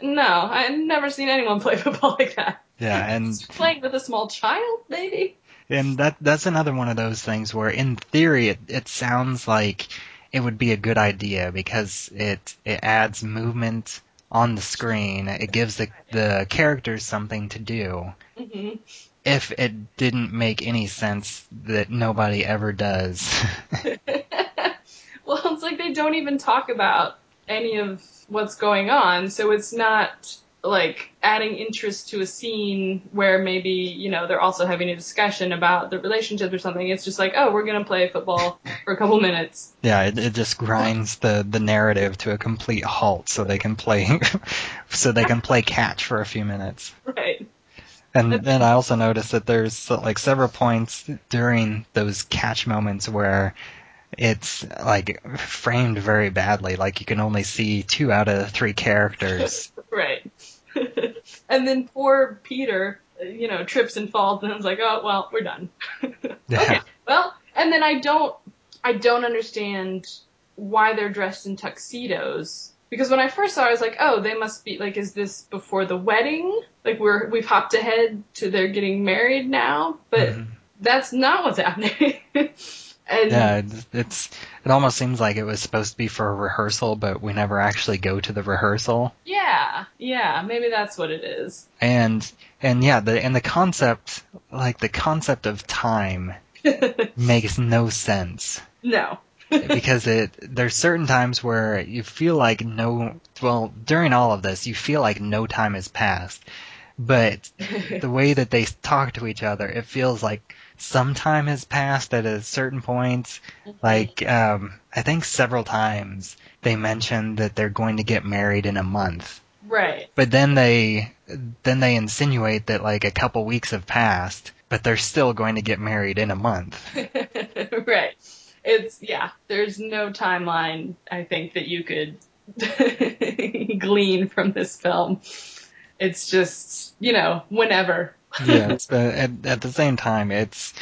no, I've never seen anyone play football like that. Yeah, and playing with a small child, maybe. And that that's another one of those things where, in theory, it, it sounds like it would be a good idea because it it adds movement on the screen. It gives the the characters something to do. Mm-hmm. If it didn't make any sense that nobody ever does. Well, it's like they don't even talk about any of what's going on, so it's not like adding interest to a scene where maybe, you know, they're also having a discussion about the relationship or something. It's just like, oh, we're going to play football for a couple minutes. Yeah, it, it just grinds the, the narrative to a complete halt so they can play so they can play catch for a few minutes. Right. And then I also noticed that there's like several points during those catch moments where it's like framed very badly. Like you can only see two out of three characters. Right. And then poor Peter, you know, trips and falls, and I was like, oh, well, we're done. Yeah. Okay, well, and then I don't, I don't understand why they're dressed in tuxedos. Because when I first saw it, I was like, oh, they must be, like, is this before the wedding? Like, we're, we've hopped ahead to they're getting married now? But mm-hmm. That's not what's happening. And yeah, it's it almost seems like it was supposed to be for a rehearsal, but we never actually go to the rehearsal. Yeah, yeah, maybe that's what it is. And and yeah, the and the concept, like the concept of time, makes no sense. No, because it there's certain times where you feel like no, well, during all of this, you feel like no time has passed, but the way that they talk to each other, it feels like some time has passed at a certain point. Like, um, I think several times they mentioned that they're going to get married in a month. Right. But then they, then they insinuate that like a couple weeks have passed, but they're still going to get married in a month. Right. It's, yeah, there's no timeline, I think, that you could glean from this film. It's just, you know, whenever. Yeah, but at, at the same time, it's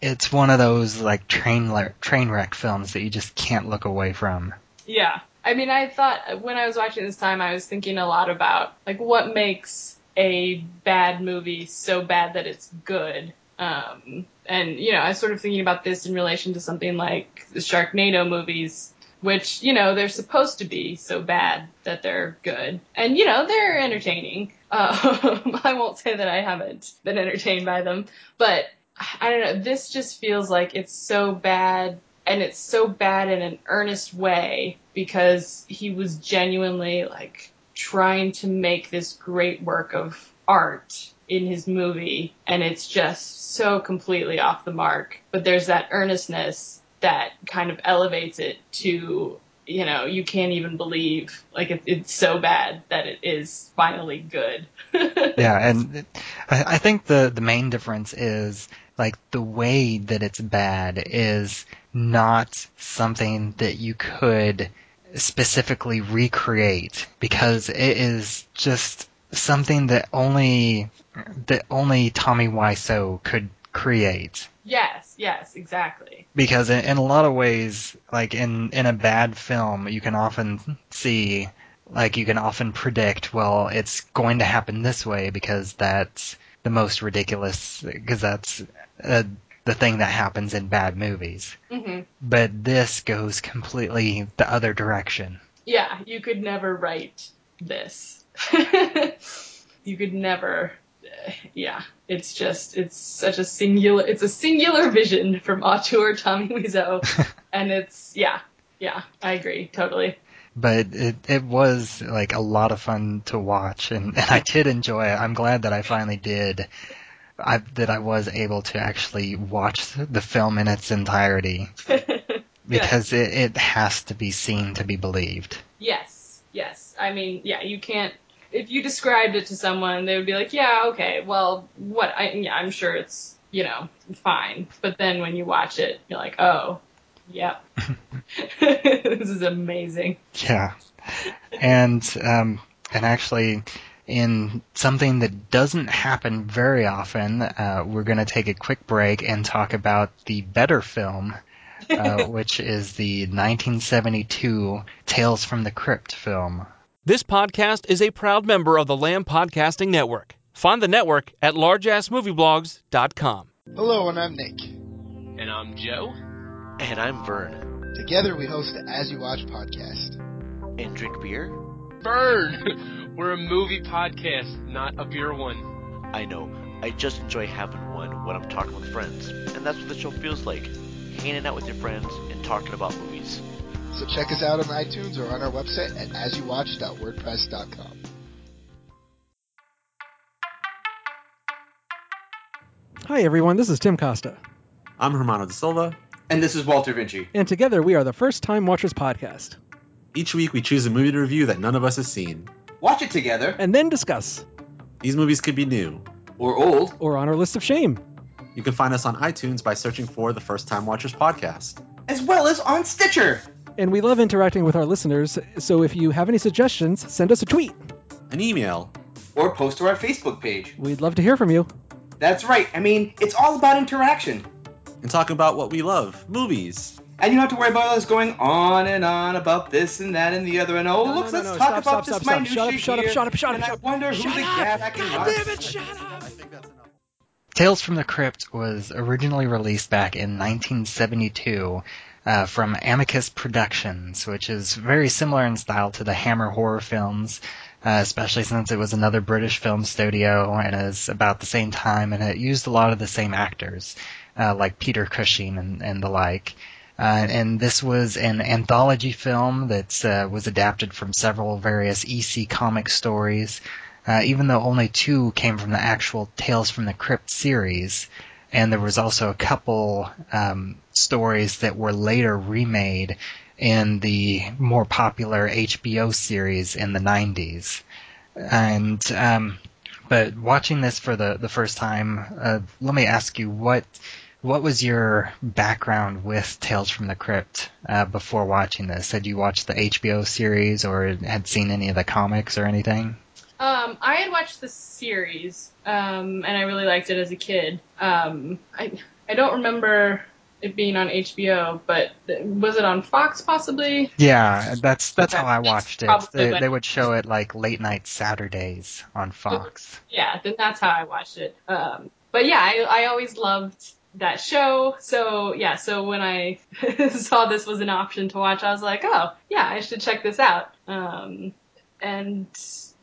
it's one of those like train train wreck films that you just can't look away from. Yeah, I mean, I thought when I was watching this time, I was thinking a lot about like what makes a bad movie so bad that it's good. Um, and you know, I was sort of thinking about this in relation to something like the Sharknado movies, which you know they're supposed to be so bad that they're good, and you know they're entertaining. Um, I won't say that I haven't been entertained by them, but I don't know. This just feels like it's so bad, and it's so bad in an earnest way because he was genuinely like trying to make this great work of art in his movie, and it's just so completely off the mark. But there's that earnestness that kind of elevates it to, you know, you can't even believe, like, it, it's so bad that it is finally good. Yeah, and it, I, I think the, the main difference is, like, the way that it's bad is not something that you could specifically recreate, because it is just something that only, that only Tommy Wiseau could create. Yes, yes, exactly. Because in, in a lot of ways, like in, in a bad film, you can often see Like, you can often predict, well, it's going to happen this way because that's the most ridiculous, because that's uh, the thing that happens in bad movies. Mm-hmm. But this goes completely the other direction. Yeah, you could never write this. You could never... Yeah, it's just, it's such a singular, it's a singular vision from auteur Tommy Wiseau. And it's, yeah, yeah, I agree, totally. But it, it was, like, a lot of fun to watch, and, and I did enjoy it. I'm glad that I finally did, I, that I was able to actually watch the film in its entirety. Because yes. it, it has to be seen to be believed. Yes, yes. I mean, yeah, you can't. If you described it to someone, they would be like, yeah, okay, well, what, I, yeah, I'm sure it's, you know, fine. But then when you watch it, you're like, oh, yep. This is amazing. Yeah. And, um, and actually, in something that doesn't happen very often, uh, we're going to take a quick break and talk about the better film, uh, which is the nineteen seventy-two Tales from the Crypt film. This podcast is a proud member of the Lamb Podcasting Network. Find the network at large ass movie blogs dot com. Hello, and I'm Nick. And I'm Joe. And I'm Vern. Together we host the As You Watch podcast. And drink beer? Vern! We're a movie podcast, not a beer one. I know. I just enjoy having one when I'm talking with friends. And that's what the show feels like. Hanging out with your friends and talking about movies. So check us out on iTunes or on our website at as you watch dot wordpress dot com. Hi everyone, this is Tim Costa. I'm Hermano da Silva. And this is Walter Vinci. And together we are the First Time Watchers Podcast. Each week we choose a movie to review that none of us has seen. Watch it together. And then discuss. These movies could be new. Or old. Or on our list of shame. You can find us on iTunes by searching for the First Time Watchers Podcast. As well as on Stitcher. And we love interacting with our listeners, so if you have any suggestions, send us a tweet, an email, or post to our Facebook page. We'd love to hear from you. That's right. I mean, it's all about interaction. And talking about what we love, movies. And you don't have to worry about us going on and on about this and that and the other. And oh, no, look, no, let's no, talk stop, about stop, this minutiae here. Shut up, shut up, shut up, shut up, shut up. And shut I up, wonder who the cat I can God watch. Damn it, shut up. I think that's enough. Tales from the Crypt was originally released back in nineteen seventy-two. Uh, from Amicus Productions, which is very similar in style to the Hammer horror films, uh, especially since it was another British film studio and is about the same time, and it used a lot of the same actors, uh, like Peter Cushing and, and the like. Uh, and this was an anthology film that uh, was adapted from several various E C comic stories, uh, even though only two came from the actual Tales from the Crypt series. And there was also a couple um, stories that were later remade in the more popular H B O series in the nineties. And um, but watching this for the, the first time, uh, let me ask you, what what was your background with Tales from the Crypt uh, before watching this? Had you watched the H B O series or had seen any of the comics or anything? Um, I had watched the series, um, and I really liked it as a kid. Um, I I don't remember it being on H B O, but th- was it on Fox possibly? Yeah, that's that's okay. how I watched that's it. They, they would show it like late night Saturdays on Fox. Yeah, then that's how I watched it. Um, but yeah, I I always loved that show. So yeah, so when I saw this was an option to watch, I was like, oh yeah, I should check this out. Um, and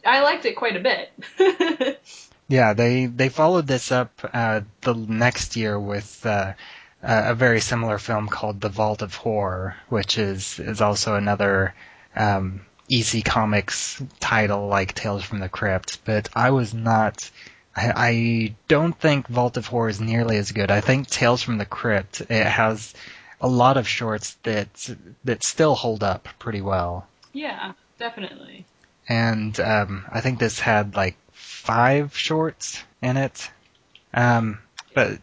I liked it quite a bit. Yeah, they they followed this up uh, the next year with uh, a very similar film called The Vault of Horror, which is, is also another um, E C Comics title like Tales from the Crypt. But I was not... I, I don't think Vault of Horror is nearly as good. I think Tales from the Crypt, it has a lot of shorts that that still hold up pretty well. Yeah, definitely. And um, I think this had like five shorts in it. Um, but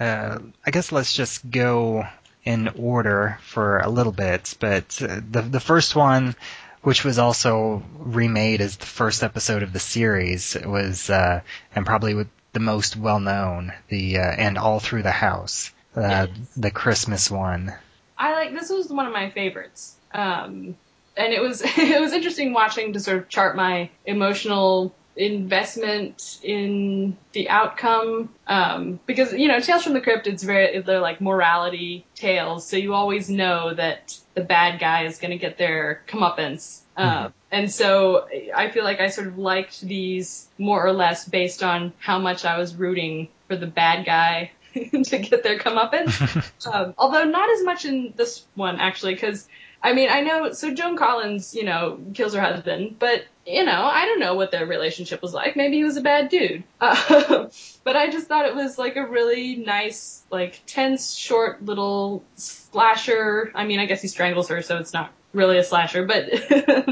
uh, I guess let's just go in order for a little bit. But uh, the the first one, which was also remade as the first episode of the series, was uh, and probably the most well known, the uh, and All Through the House, uh, yes. The Christmas one. I like this was one of my favorites. Um, and it was it was interesting watching to sort of chart my emotional investment in the outcome, um, because, you know, Tales from the Crypt, it's very, they're like morality tales, so you always know that the bad guy is going to get their comeuppance. Mm-hmm. Um, and so I feel like I sort of liked these more or less based on how much I was rooting for the bad guy to get their comeuppance. um, although not as much in this one, actually, because, I mean, I know, so Joan Collins, you know, kills her husband, but, you know, I don't know what their relationship was like. Maybe he was a bad dude. Uh, but I just thought it was, like, a really nice, like, tense, short little slasher. I mean, I guess he strangles her, so it's not really a slasher, but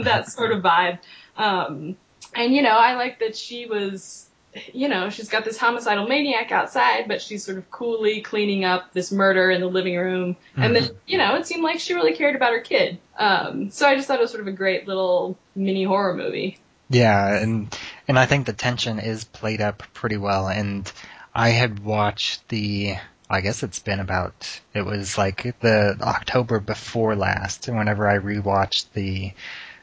that sort of vibe. Um, and, you know, I like that she was, you know, she's got this homicidal maniac outside, but she's sort of coolly cleaning up this murder in the living room. Mm-hmm. And then, you know, it seemed like she really cared about her kid. Um, so I just thought it was sort of a great little mini horror movie. Yeah, and and I think the tension is played up pretty well. And I had watched the, I guess it's been about, it was like the October before last, whenever I rewatched the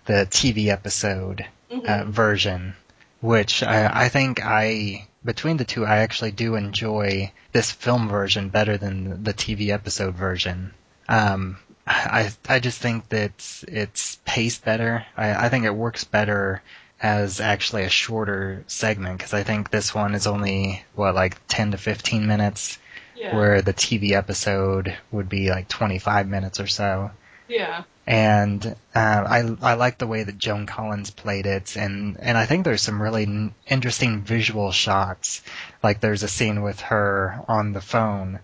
the T V episode mm-hmm. uh, version. Which I, I think I, between the two, I actually do enjoy this film version better than the T V episode version. Um, I I just think that it's paced better. I, I think it works better as actually a shorter segment, because I think this one is only, what, like ten to fifteen minutes, yeah. where the T V episode would be like twenty-five minutes or so. Yeah. And uh, I I like the way that Joan Collins played it, and, and I think there's some really n- interesting visual shots. Like there's a scene with her on the phone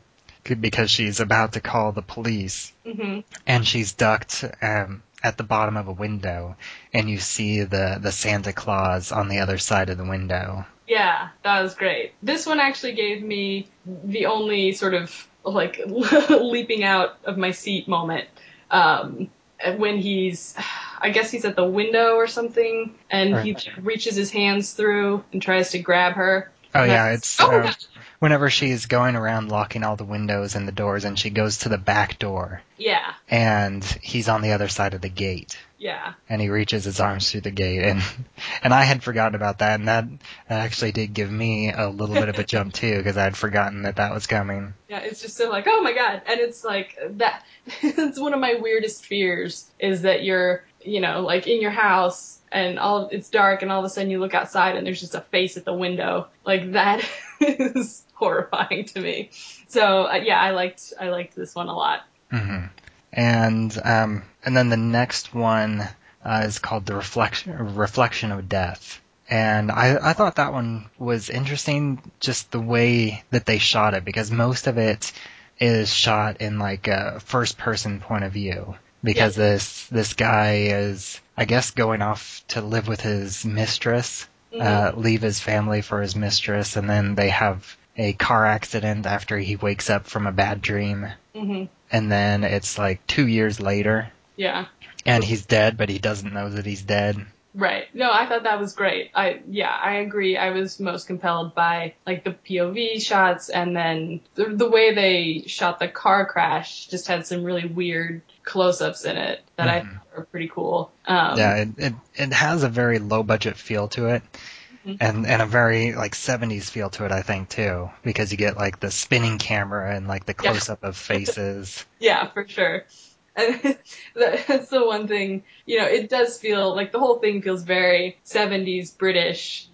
because she's about to call the police, mm-hmm. and she's ducked um, at the bottom of a window, and you see the, the Santa Claus on the other side of the window. Yeah, that was great. This one actually gave me the only sort of like leaping out of my seat moment. Um, when he's, I guess he's at the window or something, and right. he reaches his hands through and tries to grab her. Oh, and yeah, I, it's oh, uh, whenever she's going around locking all the windows and the doors, and she goes to the back door. Yeah. And he's on the other side of the gate. Yeah. And he reaches his arms through the gate, and and I had forgotten about that, and that actually did give me a little bit of a jump, too, because I had forgotten that that was coming. Yeah, it's just so like, oh, my God. And it's like, that. It's one of my weirdest fears, is that you're, you know, like in your house, and all it's dark, and all of a sudden you look outside, and there's just a face at the window. Like, that is horrifying to me. So, uh, yeah, I liked I liked this one a lot. Mm-hmm. And um, and then the next one uh, is called The Reflection Reflection of Death. And I, I thought that one was interesting, just the way that they shot it, because most of it is shot in, like, a first-person point of view. Because yeah. this this guy is, I guess, going off to live with his mistress, mm-hmm. uh, leave his family for his mistress, and then they have a car accident after he wakes up from a bad dream. Mm-hmm. And then it's like two years later. Yeah. And he's dead, but he doesn't know that he's dead. Right. No, I thought that was great. I yeah, I agree. I was most compelled by like the P O V shots, and then the, the way they shot the car crash just had some really weird close-ups in it that mm-hmm. I thought were pretty cool. Um, yeah, it, it it has a very low-budget feel to it. And and a very, like, seventies feel to it, I think, too, because you get, like, the spinning camera and, like, the close-up yeah. of faces. Yeah, for sure. And that's the one thing, you know, it does feel, like, the whole thing feels very seventies British,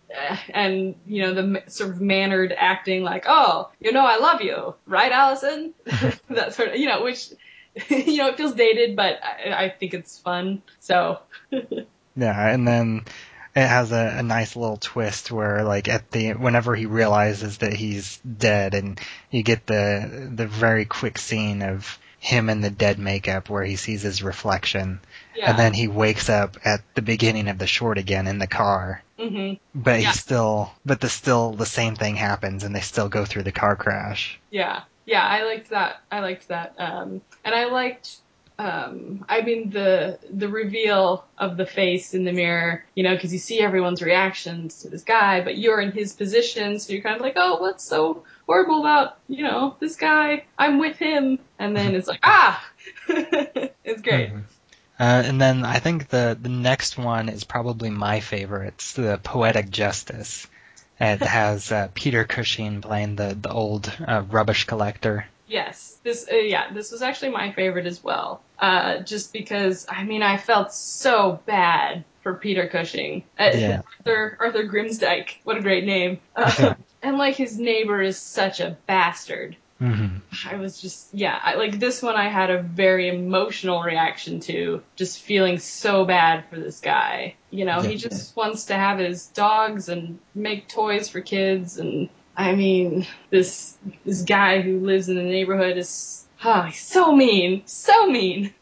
and, you know, the sort of mannered acting, like, oh, you know, I love you, right, Allison? That sort of, you know, which, you know, it feels dated, but I, I think it's fun, so. Yeah, and then it has a, a nice little twist where, like, at the whenever he realizes that he's dead, and you get the the very quick scene of him in the dead makeup where he sees his reflection, yeah. and then he wakes up at the beginning of the short again in the car. Mm-hmm. But yeah. he still, but the still the same thing happens, and they still go through the car crash. Yeah, yeah, I liked that. I liked that, um, and I liked. Um, I mean, the the reveal of the face in the mirror, you know, because you see everyone's reactions to this guy, but you're in his position, so you're kind of like, oh, what's so horrible about, you know, this guy? I'm with him. And then it's like, ah! It's great. Uh, and then I think the, the next one is probably my favorite. It's the Poetic Justice. It has uh, Peter Cushing playing the, the old uh, rubbish collector. Yes, this uh, yeah, this was actually my favorite as well. Uh, just because, I mean, I felt so bad for Peter Cushing. Uh, yeah. Arthur, Arthur Grimsdyke, what a great name. Uh, and, like, his neighbor is such a bastard. Mm-hmm. I was just, yeah, I, like, this one I had a very emotional reaction to, just feeling so bad for this guy. You know, yeah, he just yeah. wants to have his dogs and make toys for kids, and, I mean, this this guy who lives in the neighborhood is, oh, he's so mean, so mean.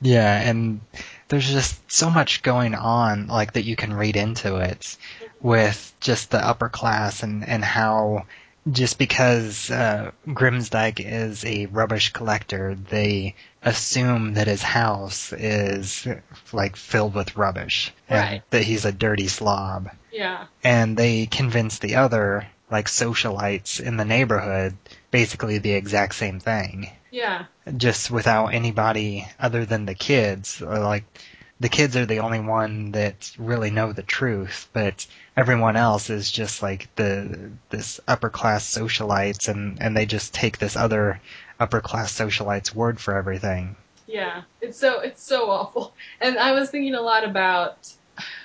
Yeah, and there's just so much going on, like, that you can read into it with just the upper class and, and how... Just because uh, Grimsdyke is a rubbish collector, they assume that his house is, like, filled with rubbish. Right. And that he's a dirty slob. Yeah. And they convince the other, like, socialites in the neighborhood basically the exact same thing. Yeah. Just without anybody other than the kids, like... The kids are the only one that really know the truth, but everyone else is just like the this upper class socialites, and, and they just take this other upper class socialite's word for everything. Yeah, it's so it's so awful. And I was thinking a lot about,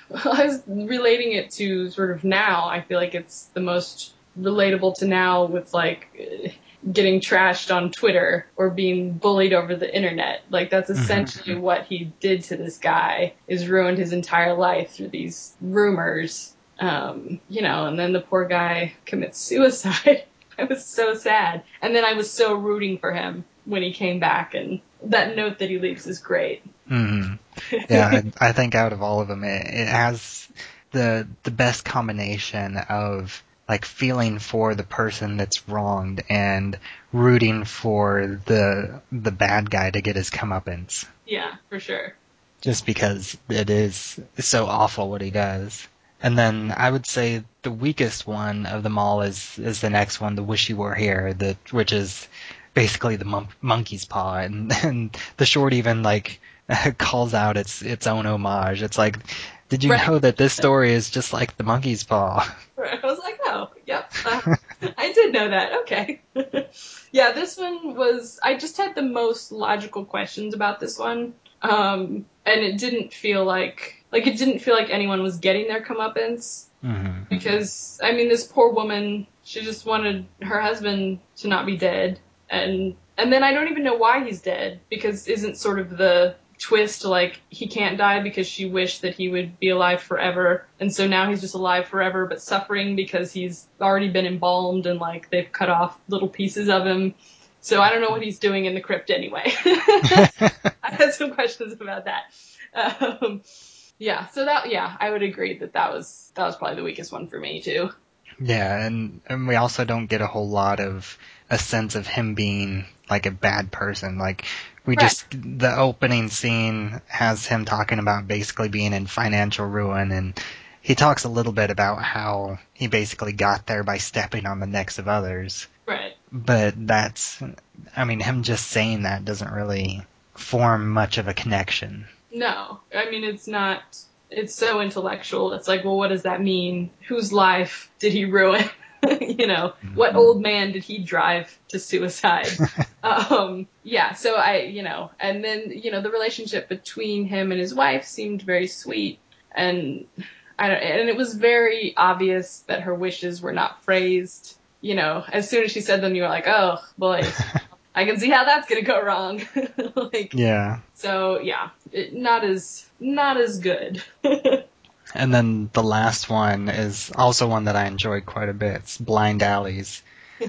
well, I was relating it to sort of now. I feel like it's the most relatable to now with like getting trashed on Twitter or being bullied over the internet. Like, that's essentially mm-hmm. what he did to this guy, is ruined his entire life through these rumors. Um, you know, and then the poor guy commits suicide. I was so sad. And then I was so rooting for him when he came back, and that note that he leaves is great. Mm-hmm. Yeah, I, I think out of all of them, it, it has the the best combination of like feeling for the person that's wronged and rooting for the the bad guy to get his comeuppance. Yeah, for sure. Just because it is so awful what he does. And then I would say the weakest one of them all is, is the next one, The Wish You Were Here, the, which is basically the mon- monkey's paw. And, and the short even like calls out its its own homage. It's like, did you right. know that this story is just like the monkey's paw? Right. I was like, oh, yep. Uh, I did know that. Okay. Yeah, this one was, I just had the most logical questions about this one. Um, and it didn't feel like, like it didn't feel like anyone was getting their comeuppance. Mm-hmm. Because, I mean, this poor woman, she just wanted her husband to not be dead. And, and then I don't even know why he's dead, because isn't sort of the twist, like, he can't die because she wished that he would be alive forever, and so now he's just alive forever but suffering because he's already been embalmed and, like, they've cut off little pieces of him. So I don't know what he's doing in the crypt anyway. I had some questions about that. Um, yeah, so that, yeah, I would agree that that was, that was probably the weakest one for me, too. Yeah, and, and we also don't get a whole lot of a sense of him being, like, a bad person, like... We right. just, the opening scene has him talking about basically being in financial ruin, and he talks a little bit about how he basically got there by stepping on the necks of others. Right. But that's, I mean, him just saying that doesn't really form much of a connection. No. I mean, it's not, it's so intellectual. It's like, well, what does that mean? Whose life did he ruin? You know, what old man did he drive to suicide? um, yeah, so I, you know, and then, you know, the relationship between him and his wife seemed very sweet. And I don't, and it was very obvious that her wishes were not phrased. You know, as soon as she said them, you were like, oh, boy, I can see how that's going to go wrong. Like, yeah. So, yeah, it, not as not as good. And then the last one is also one that I enjoyed quite a bit. It's Blind Alleys,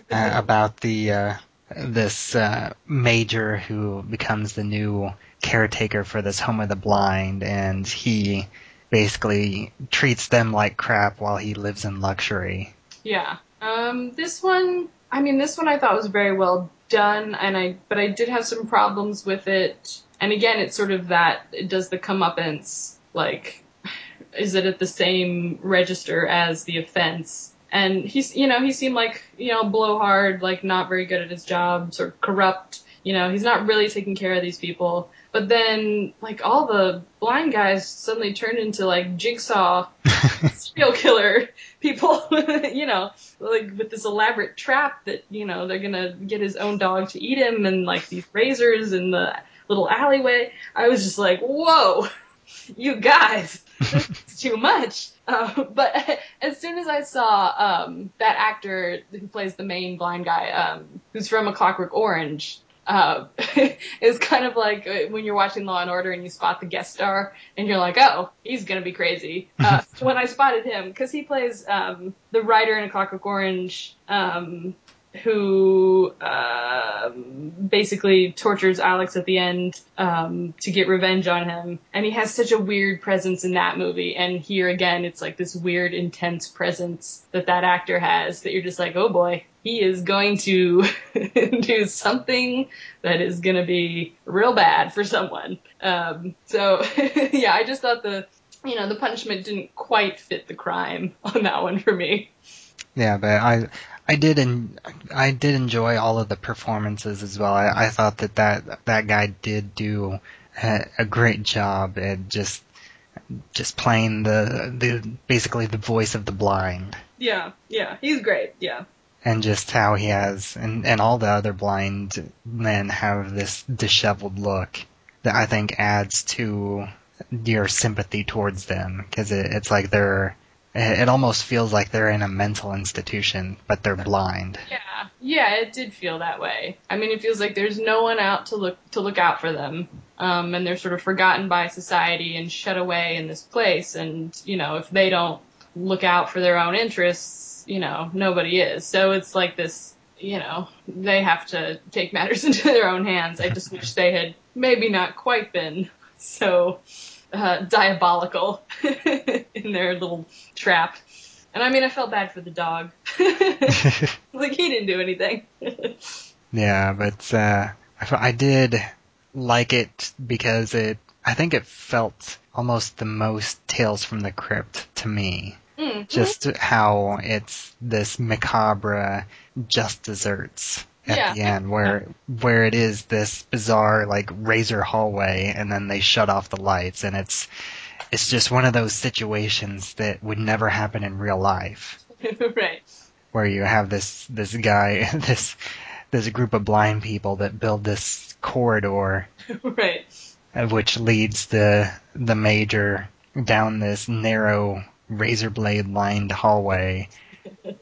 uh, about the uh, this uh, major who becomes the new caretaker for this home of the blind, and he basically treats them like crap while he lives in luxury. Yeah. Um, this one, I mean, this one I thought was very well done, and I but I did have some problems with it. And again, it's sort of that, it does the comeuppance, like... Is it at the same register as the offense? And he's, you know, he seemed like, you know, blowhard, like not very good at his job, sort of corrupt. You know, he's not really taking care of these people. But then, like, all the blind guys suddenly turned into, like, Jigsaw serial killer people, you know, like, with this elaborate trap that, you know, they're going to get his own dog to eat him and, like, these razors in the little alleyway. I was just like, whoa, you guys, this is too much. Uh, but as soon as I saw um, that actor who plays the main blind guy, um, who's from A Clockwork Orange, Uh, it's kind of like when you're watching Law and Order and you spot the guest star and you're like, oh, he's going to be crazy. Uh, when I spotted him, because he plays um, the writer in A Clockwork Orange um, who uh, basically tortures Alex at the end um, to get revenge on him. And he has such a weird presence in that movie. And here again, it's like this weird, intense presence that that actor has that you're just like, oh, boy. He is going to do something that is going to be real bad for someone. Um, so, yeah, I just thought the, you know, the punishment didn't quite fit the crime on that one for me. Yeah, but I, I did, en- I did enjoy all of the performances as well. I, I thought that, that that guy did do a, a great job at just, just playing the the basically the voice of the blind. Yeah, yeah, he's great. Yeah. And just how he has, and, and all the other blind men have this disheveled look that I think adds to your sympathy towards them. Because it, it's like they're, it almost feels like they're in a mental institution, but they're blind. Yeah, yeah, it did feel that way. I mean, it feels like there's no one out to look to look out for them. Um, and they're sort of forgotten by society and shut away in this place. And, you know, if they don't look out for their own interests, you know, nobody is. So it's like this, you know, they have to take matters into their own hands. I just wish they had maybe not quite been so uh, diabolical in their little trap. And I mean, I felt bad for the dog. Like, he didn't do anything. Yeah, but uh, I, I did like it because it, I think it felt almost the most Tales from the Crypt to me. Mm-hmm. Just how it's this macabre just desserts at yeah. the end, where where it is this bizarre like razor hallway, and then they shut off the lights, and it's it's just one of those situations that would never happen in real life, right? Where you have this this guy, this this group of blind people that build this corridor, right? Which leads the the major down this narrow razor blade lined hallway,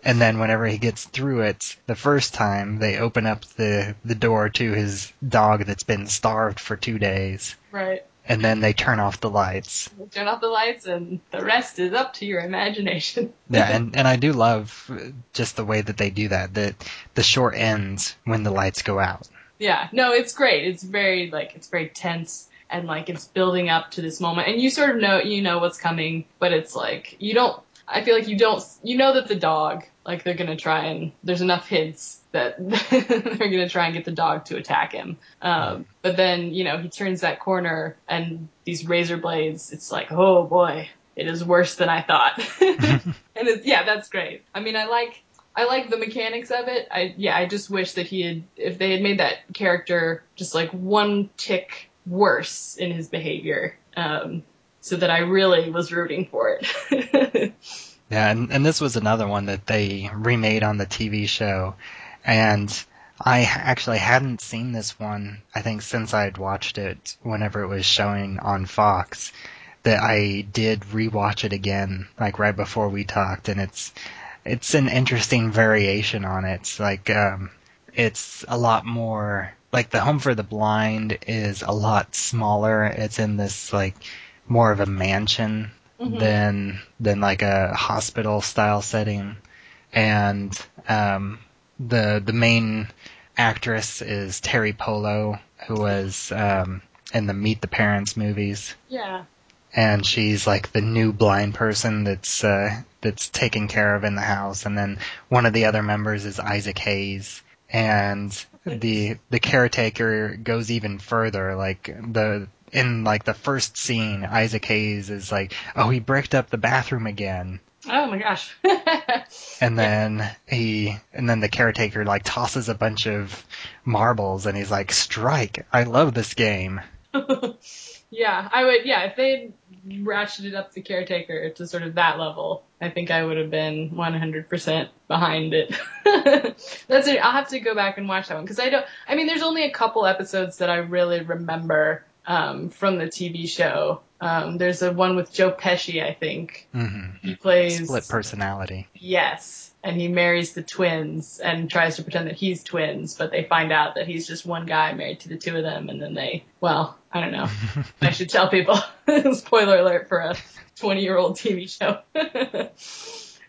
and then whenever he gets through it the first time, they open up the the door to his dog that's been starved for two days, right? And then they turn off the lights they turn off the lights and the rest is up to your imagination. yeah and and I do love just the way that they do that, that the short ends when the lights go out. Yeah no it's great. It's very like it's very tense. And, like, it's building up to this moment. And you sort of know, you know what's coming, but it's, like, you don't, I feel like you don't, you know that the dog, like, they're going to try and, there's enough hints that they're going to try and get the dog to attack him. Um, but then, you know, he turns that corner, and these razor blades, it's like, oh, boy, it is worse than I thought. And, it's, yeah, that's great. I mean, I like... I like the mechanics of it. I yeah, I just wish that he had, if they had made that character just like one tick worse in his behavior, um, so that I really was rooting for it. yeah, and, and this was another one that they remade on the T V show, and I actually hadn't seen this one, I think, since I had watched it whenever it was showing on Fox, that I did rewatch it again, like right before we talked, and it's... It's an interesting variation on it. It's like, um, it's a lot more, like the Home for the Blind is a lot smaller. It's in this, like, more of a mansion mm-hmm. than, than like a hospital style setting. And, um, the, the main actress is Terry Polo, who was, um, in the Meet the Parents movies. Yeah. And she's like the new blind person that's uh, that's taken care of in the house. And then one of the other members is Isaac Hayes. And the the caretaker goes even further. Like the in like the first scene, Isaac Hayes is like, "Oh, he bricked up the bathroom again." Oh my gosh! and then he and then the caretaker like tosses a bunch of marbles, and he's like, "Strike! I love this game." Yeah, I would. Yeah, if they had ratcheted up the Caretaker to sort of that level, I think I would have been one hundred percent behind it. That's it. I'll have to go back and watch that one because I don't. I mean, there's only a couple episodes that I really remember um, from the T V show. Um, there's a one with Joe Pesci, I think. Mm-hmm. He plays split personality. Yes. And he marries the twins and tries to pretend that he's twins, but they find out that he's just one guy married to the two of them. And then they, well, I don't know. I should tell people. Spoiler alert for a twenty-year-old T V show.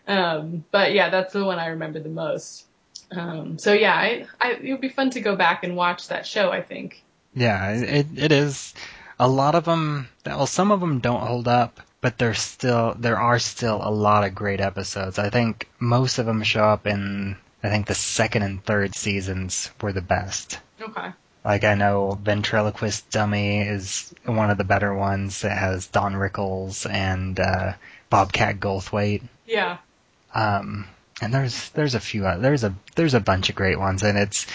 um, but, yeah, that's the one I remember the most. Um, so, yeah, I, I, it would be fun to go back and watch that show, I think. Yeah, it it is. A lot of them, well, some of them don't hold up. But there's still there are still a lot of great episodes. I think most of them show up in I think the second and third seasons were the best. Okay. Like I know Ventriloquist Dummy is one of the better ones. It has Don Rickles and uh, Bobcat Goldthwait. Yeah. Um, and there's there's a few there's a there's a bunch of great ones, and it's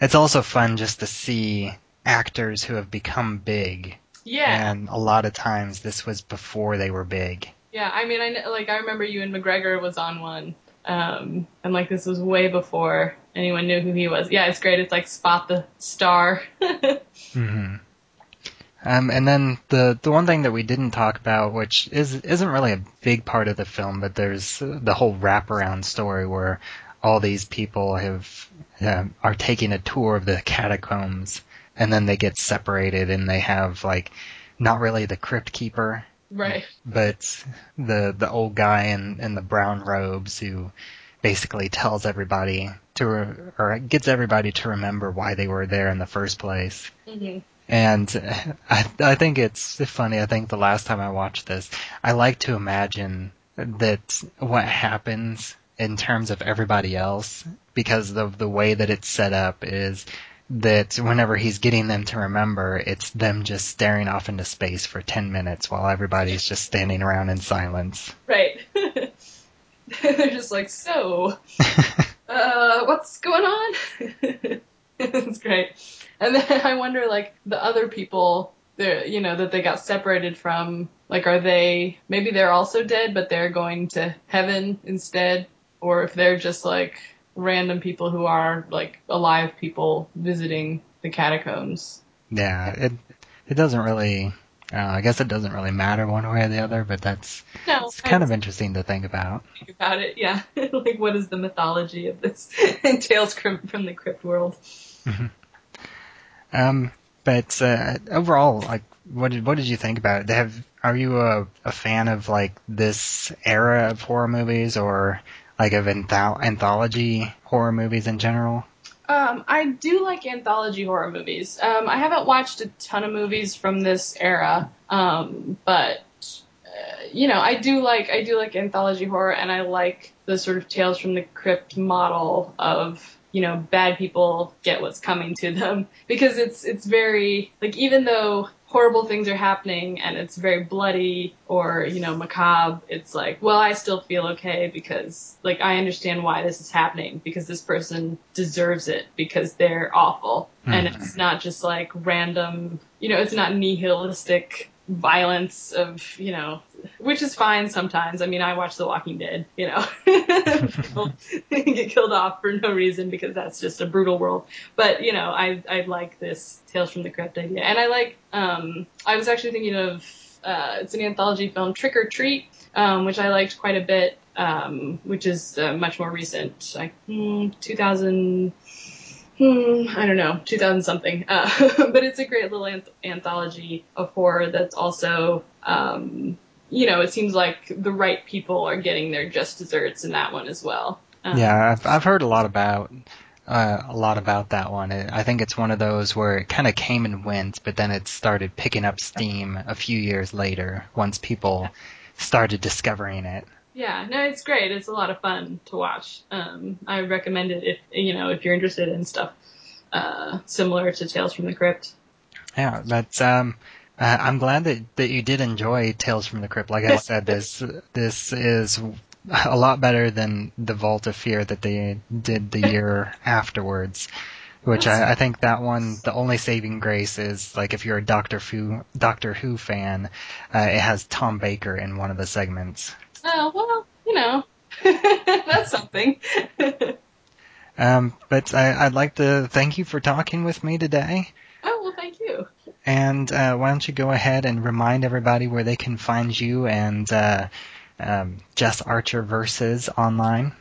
it's also fun just to see actors who have become big. Yeah. And a lot of times this was before they were big. Yeah, I mean, I like I remember Ewan McGregor was on one, um, and like this was way before anyone knew who he was. Yeah, it's great. It's like spot the star. Mm-hmm. Um, and then the the one thing that we didn't talk about, which is isn't really a big part of the film, but there's the whole wraparound story where all these people have uh, are taking a tour of the catacombs. And then they get separated, and they have, like, not really the Crypt Keeper. Right. But the the old guy in, in the brown robes who basically tells everybody to, re- or gets everybody to remember why they were there in the first place. Mm-hmm. And I, I think it's funny. I think the last time I watched this, I like to imagine that what happens in terms of everybody else, because of the way that it's set up is... that whenever he's getting them to remember, it's them just staring off into space for ten minutes while everybody's just standing around in silence. Right. They're just like, so, uh, what's going on? It's great. And then I wonder, like, the other people, you know, that they got separated from, like, are they, maybe they're also dead, but they're going to heaven instead? Or if they're just like... random people who are like alive people visiting the catacombs. Yeah, it it doesn't really. Uh, I guess it doesn't really matter one way or the other, but that's no, it's kind of interesting to think about. Think about it, yeah. Like, what is the mythology of this Tales from the Crypt world? Mm-hmm. Um, but uh, overall, like, what did what did you think about it? Have are you a, a fan of like this era of horror movies or? Like of anth- anthology horror movies in general? Um, I do like anthology horror movies. Um, I haven't watched a ton of movies from this era, um, but uh, you know, I do like I do like anthology horror, and I like the sort of Tales from the Crypt model of you know bad people get what's coming to them because it's it's very like even though. Horrible things are happening and it's very bloody or, you know, macabre. It's like, well, I still feel okay because, like, I understand why this is happening because this person deserves it because they're awful. Mm-hmm. And it's not just like random, you know, it's not nihilistic violence of, you know, which is fine sometimes. I mean, I watch The Walking Dead, you know, people get killed off for no reason because that's just a brutal world. But, you know, I I like this Tales from the Crypt idea. And I like, um, I was actually thinking of, uh, it's an anthology film, Trick or Treat, um, which I liked quite a bit, um, which is uh, much more recent, like hmm, two thousand Hmm, I don't know, two thousand something Uh, but it's a great little anth- anthology of horror that's also, um, you know, it seems like the right people are getting their just desserts in that one as well. Um, yeah, I've, I've heard a lot about uh, a lot about that one. I think it's one of those where it kind of came and went, but then it started picking up steam a few years later once people started discovering it. Yeah, no, it's great. It's a lot of fun to watch. Um, I recommend it if you know if you're interested in stuff uh, similar to Tales from the Crypt. Yeah, that's. Um, uh, I'm glad that, that you did enjoy Tales from the Crypt. Like I said, this this is a lot better than The Vault of Fear that they did the year afterwards. Which I, I think that one, the only saving grace is, like, if you're a Doctor Who, Doctor Who fan, uh, it has Tom Baker in one of the segments. Oh, well, you know, that's something. um, but I, I'd like to thank you for talking with me today. Oh, well, thank you. And uh, why don't you go ahead and remind everybody where they can find you and uh, um, Jess Archer versus online.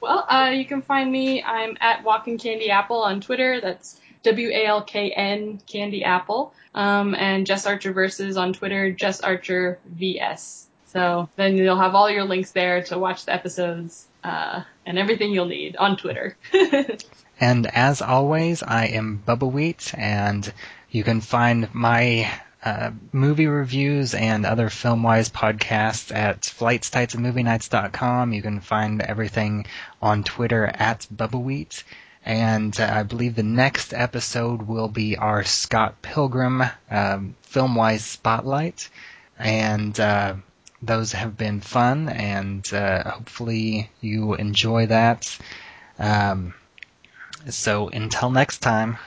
Well, uh, you can find me. I'm at Walkin' Candy Apple on Twitter. That's W A L K N Candy Apple. Um, and Jess Archer versus on Twitter, Jess Archer V S. So then you'll have all your links there to watch the episodes uh, and everything you'll need on Twitter. And as always, I am Bubba Wheat, and you can find my uh, movie reviews and other FilmWise podcasts at Flights, Tights, and Movie Nights dot com. You can find everything on Twitter at Bubba Wheat. And uh, I believe the next episode will be our Scott Pilgrim um, FilmWise Spotlight. And uh, those have been fun, and uh, hopefully you enjoy that. Um, so until next time.